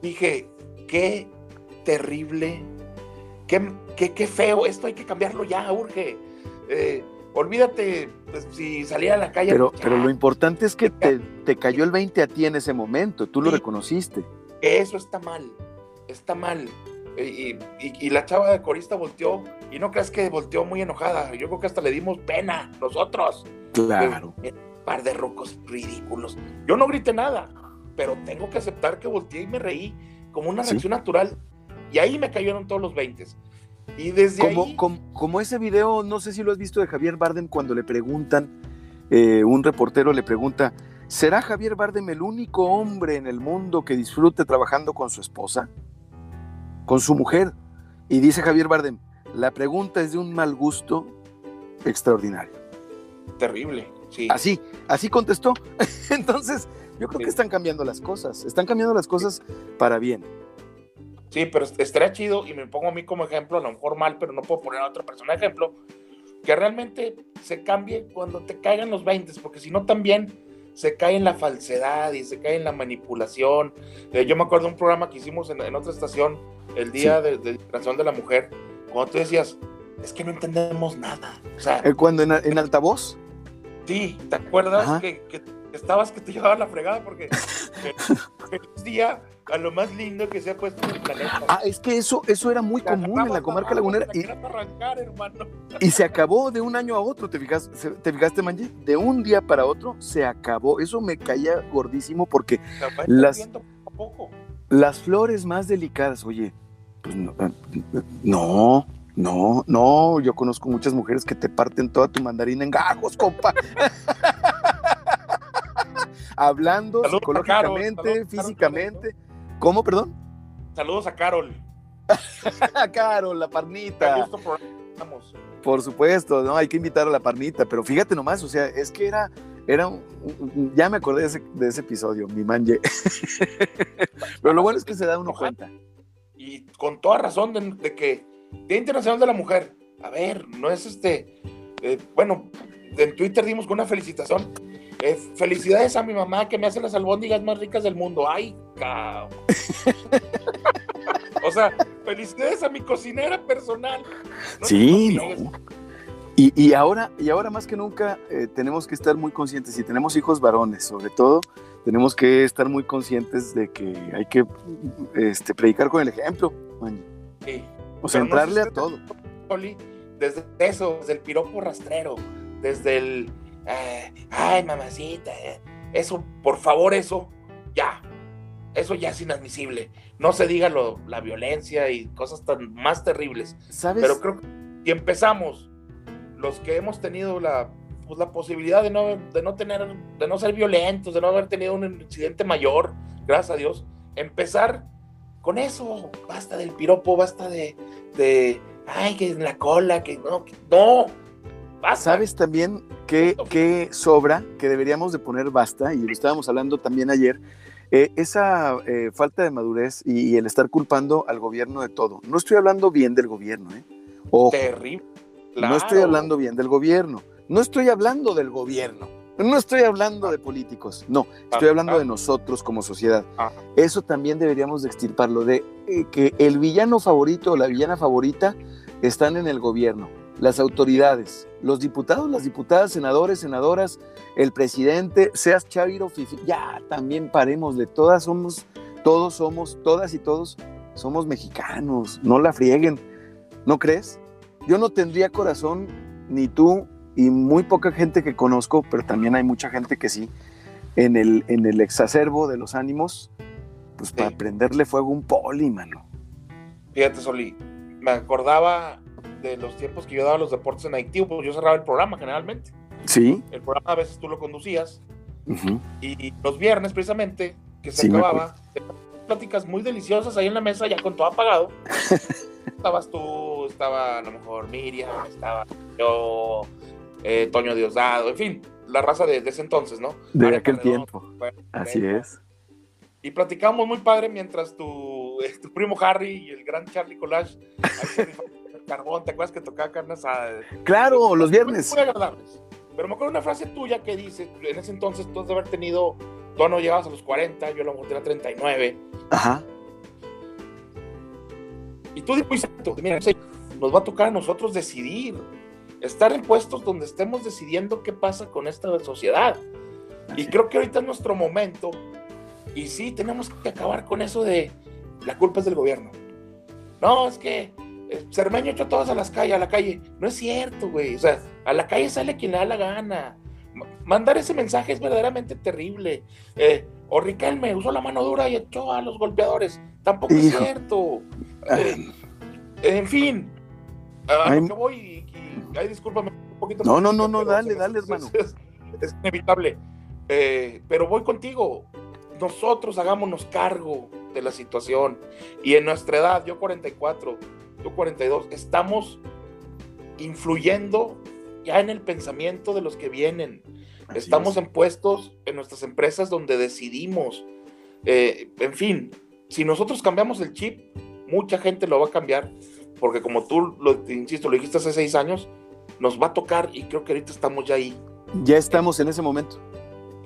Dije, qué terrible, qué, qué, qué feo, esto hay que cambiarlo ya, urge. Eh, olvídate pues, si salía a la calle. Pero, ya, pero lo importante es que te, te cayó el veinte a ti en ese momento, tú lo reconociste. Eso está mal. Está mal, y, y, y la chava de corista volteó, y no creas que volteó muy enojada, yo creo que hasta le dimos pena, nosotros. Claro. Un par de rucos ridículos. Yo no grité nada, pero tengo que aceptar que volteé y me reí, como una reacción ¿Sí? natural, y ahí me cayeron todos los veintes. Y desde como, ahí... Como, como ese video, no sé si lo has visto, de Javier Bardem, cuando le preguntan, eh, un reportero le pregunta, ¿será Javier Bardem el único hombre en el mundo que disfrute trabajando con su esposa? Con su mujer. Y dice Javier Bardem, la pregunta es de un mal gusto extraordinario. Terrible, sí. Así, así contestó. Entonces, yo creo sí. que están cambiando las cosas. Están cambiando las cosas sí. para bien. Sí, pero estaría chido, y me pongo a mí como ejemplo, a lo mejor mal, pero no puedo poner a otra persona de ejemplo, que realmente se cambie cuando te caigan los veintes, porque si no también se cae en la falsedad y se cae en la manipulación. Eh, yo me acuerdo de un programa que hicimos en, en otra estación, el día sí. de Integración de, de la Mujer, cuando tú decías, es que no entendemos nada. O sea, ¿cuándo? ¿En, en altavoz? Sí, ¿te acuerdas que, que estabas que te llevaba la fregada? Porque el día a lo más lindo que se ha puesto en el planeta. Ah, es que eso, eso era muy común en la comarca lagunera. Y, arrancar, y se acabó de un año a otro, ¿te fijaste, te fijaste, Manye? De un día para otro se acabó. Eso me caía gordísimo porque las... Poco a poco. Las flores más delicadas, oye, pues no, no, no, no, yo conozco muchas mujeres que te parten toda tu mandarina en gajos, compa. Hablando saludos psicológicamente, Carol, físicamente. Carol. ¿Cómo, perdón? Saludos a Carol. A Carol, la parnita. Por... Vamos. Por supuesto, no, hay que invitar a la parnita, pero fíjate nomás, o sea, es que era... Era un, un, ya me acordé de ese, de ese episodio, mi Manye. Pero lo bueno es que se da uno cuenta. Y con toda razón de, de que Día Internacional de la Mujer, a ver, no es este... Eh, bueno, en Twitter dimos con una felicitación. Eh, felicidades a mi mamá que me hace las albóndigas más ricas del mundo. ¡Ay, cabrón! O sea, felicidades a mi cocinera personal. No sí, no. Y, y, ahora, y ahora más que nunca eh, tenemos que estar muy conscientes, si tenemos hijos varones sobre todo, tenemos que estar muy conscientes de que hay que este, predicar con el ejemplo, man. Sí. O sea, entrarle no a todo. Desde eso, desde el piropo rastrero, desde el, eh, ay mamacita, eh. eso, por favor, eso, ya, eso ya es inadmisible. No se diga lo, la violencia y cosas tan más terribles. ¿Sabes? Pero creo que si empezamos... los que hemos tenido la, pues, la posibilidad de no, de no tener, de no ser violentos, de no haber tenido un incidente mayor, gracias a Dios, empezar Con eso, basta del piropo, basta de, de ay, que en la cola, que no, que no. Basta. ¿Sabes también qué, qué sobra? Que deberíamos de poner basta, y lo estábamos hablando también ayer, eh, esa eh, falta de madurez y, y el estar culpando al gobierno de todo. No estoy hablando bien del gobierno, ¿eh? Ojo. Terrible. Claro. No estoy hablando bien del gobierno. No estoy hablando del gobierno. No estoy hablando ah. de políticos. No, estoy hablando ah. de nosotros como sociedad. Ah. Eso también deberíamos de extirparlo, de eh, que el villano favorito o la villana favorita están en el gobierno, las autoridades, los diputados, las diputadas, senadores, senadoras, el presidente, seas Chaviro, Fifi, ya también paremos de todas, somos, todos somos, todas y todos somos mexicanos, no la frieguen, ¿no crees? Yo no tendría corazón, ni tú, y muy poca gente que conozco, pero también hay mucha gente que sí, en el, en el exacerbo de los ánimos, pues sí, para prenderle fuego a un poli, mano. Fíjate, Soli, me acordaba de los tiempos que yo daba los deportes en Adictivo, pues yo cerraba el programa generalmente. Sí. El programa a veces tú lo conducías, uh-huh. y los viernes precisamente, que se sí, acababa, pláticas muy deliciosas ahí en la mesa, ya con todo apagado. Estabas tú, estaba a lo mejor Miriam, estaba yo, eh, Toño Diosdado, en fin, la raza de, de ese entonces, ¿no? De María aquel Canedón, tiempo. Bueno, así eh, es. Y platicábamos muy padre mientras tu, eh, tu primo Harry y el gran Charlie Collage carbón, ¿te acuerdas que tocaba carne asada? Claro, los viernes. Muy agradables. Pero me acuerdo una frase tuya que dice, en ese entonces tú has de haber tenido, tú no llegabas a los cuarenta, yo a lo mejor tenía treinta y nueve. Ajá. Y tú dices, mira, nos va a tocar a nosotros decidir, estar en puestos donde estemos decidiendo qué pasa con esta sociedad. Así. Y creo que ahorita es nuestro momento, y sí, tenemos que acabar con eso de la culpa es del gobierno. No, es que Cermeño echó a todos a las calles, a la calle. No es cierto, güey. O sea, a la calle sale quien le da la gana. Mandar ese mensaje es verdaderamente terrible. Eh, o Riquelme usó la mano dura y echó a los golpeadores. Tampoco Hijo. es cierto. Eh, en fin. A lo que voy y, y ay, discúlpame un poquito. No, no, no, no, dale, dale, hermano. Es, es inevitable. Eh, pero voy contigo. Nosotros hagámonos cargo de la situación. Y en nuestra edad, yo cuarenta y cuatro, tú cuarenta y dos, estamos influyendo ya en el pensamiento de los que vienen. Así estamos es. en puestos en nuestras empresas donde decidimos. Eh, en fin, si nosotros cambiamos el chip, mucha gente lo va a cambiar, porque como tú, lo, insisto, lo dijiste hace seis años, nos va a tocar, y creo que ahorita estamos ya ahí. Ya estamos en ese momento.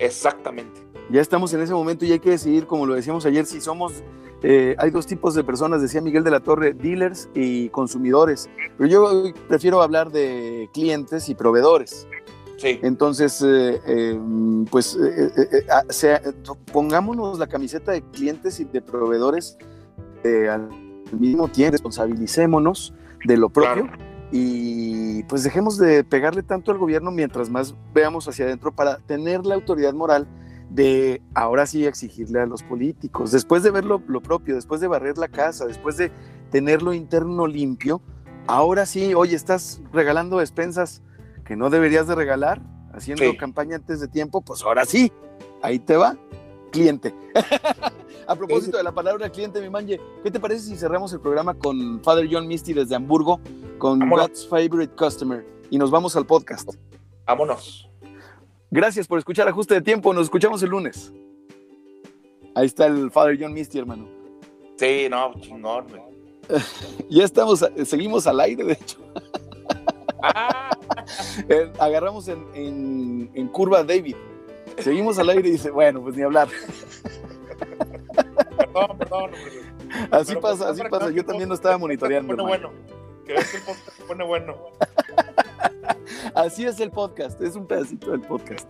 Exactamente. Ya estamos en ese momento y hay que decidir, como lo decíamos ayer, si somos... Eh, hay dos tipos de personas, decía Miguel de la Torre, dealers y consumidores, pero yo prefiero hablar de clientes y proveedores. Sí. Entonces, eh, eh, pues eh, eh, sea, pongámonos la camiseta de clientes y de proveedores eh, al mismo tiempo, responsabilicémonos de lo propio, claro. Y pues dejemos de pegarle tanto al gobierno mientras más veamos hacia adentro para tener la autoridad moral de ahora sí exigirle a los políticos, después de ver lo, lo propio, después de barrer la casa, después de tener lo interno limpio, ahora sí, oye, estás regalando despensas que no deberías de regalar, haciendo sí. campaña antes de tiempo, pues ahora sí, ahí te va, cliente. A propósito de la palabra cliente, mi Manye, ¿qué te parece si cerramos el programa con Father John Misty desde Hamburgo, con Vámonos. God's Favorite Customer, y nos vamos al podcast? Vámonos. Gracias por escuchar Ajuste de Tiempo. Nos escuchamos el lunes. Ahí está el Father John Misty, hermano. Sí, no, chingón, güey. Ya estamos, seguimos al aire, de hecho. Ah. Agarramos en, en, en curva a David. Seguimos al aire y dice, bueno, pues ni hablar. Perdón, perdón. Hombre. Así Pero pasa, así pasa. Yo también no estaba monitoreando, bueno, hermano. Bueno, que ves el podcast se pone bueno. Así es el podcast, es un pedacito del podcast.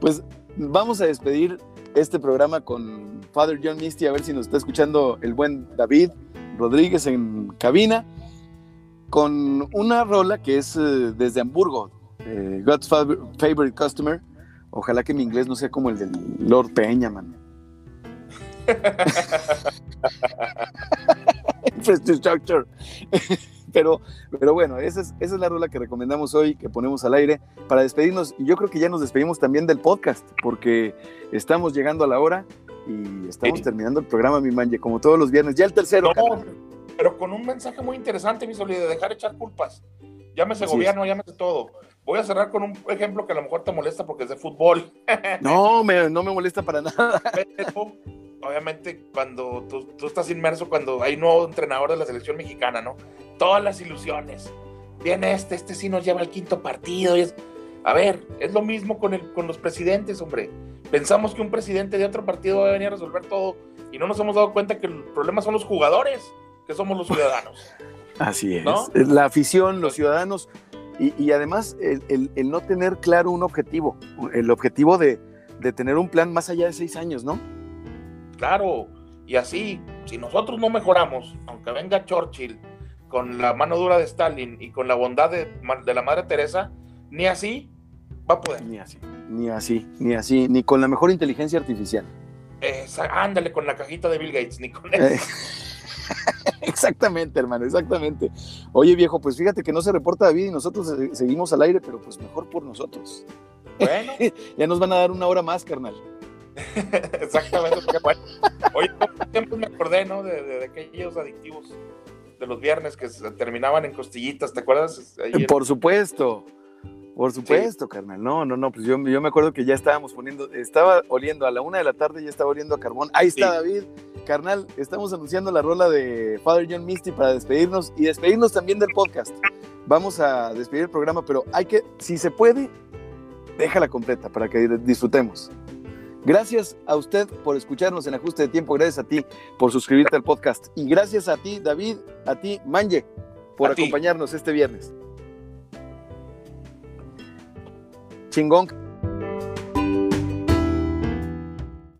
Pues vamos a despedir este programa con Father John Misty, a ver si nos está escuchando el buen David Rodríguez en cabina, con una rola que es eh, desde Hamburgo, eh, God's Favorite Customer. Ojalá que mi inglés no sea como el del Lord Peña, man. Infrastructure. Pero, pero bueno, esa es, esa es la rola que recomendamos hoy, que ponemos al aire para despedirnos. Y yo creo que ya nos despedimos también del podcast, porque estamos llegando a la hora y estamos sí. terminando el programa, mi Manye, como todos los viernes, ya el tercero. No, pero con un mensaje muy interesante, mi Soli, de dejar echar culpas. Llámese Así gobierno, es. llámese todo. Voy a cerrar con un ejemplo que a lo mejor te molesta porque es de fútbol. No, me, no me molesta para nada. Pero, obviamente, cuando tú, tú estás inmerso, cuando hay nuevo entrenador de la selección mexicana, ¿no? Todas las ilusiones. Viene este, este sí nos lleva al quinto partido. Y es... A ver, es lo mismo con, el, con los presidentes, hombre. Pensamos que un presidente de otro partido va a venir a resolver todo y no nos hemos dado cuenta que el problema son los jugadores, que somos los ciudadanos. Así es, ¿no? La afición, los ciudadanos y, y además el, el, el no tener claro un objetivo, el objetivo de, de tener un plan más allá de seis años, ¿no? Claro, y así, si nosotros no mejoramos, aunque venga Churchill con la mano dura de Stalin y con la bondad de, de la Madre Teresa, ni así va a poder. Ni así, ni así, ni así, ni con la mejor inteligencia artificial. Esa, ándale con la cajita de Bill Gates, ni con eso. Exactamente, hermano, exactamente. Oye, viejo, pues fíjate que no se reporta David y nosotros seguimos al aire, pero pues mejor por nosotros. Bueno. Ya nos van a dar una hora más, carnal. Exactamente. Bueno, oye, siempre me acordé, ¿no? De, de, de aquellos adictivos de los viernes que se terminaban en costillitas, ¿te acuerdas? Ayer. Por supuesto. Por supuesto, sí. carnal. No, no, no. Pues yo, yo me acuerdo que ya estábamos poniendo, estaba oliendo a la una de la tarde, ya estaba oliendo a carbón. Ahí está, sí. David. Carnal, estamos anunciando la rola de Father John Misty para despedirnos y despedirnos también del podcast. Vamos a despedir el programa, pero hay que, si se puede, déjala completa para que disfrutemos. Gracias a usted por escucharnos en Ajuste de Tiempo. Gracias a ti por suscribirte al podcast. Y gracias a ti, David, a ti, Manye, por a acompañarnos ti. este viernes. Chingón.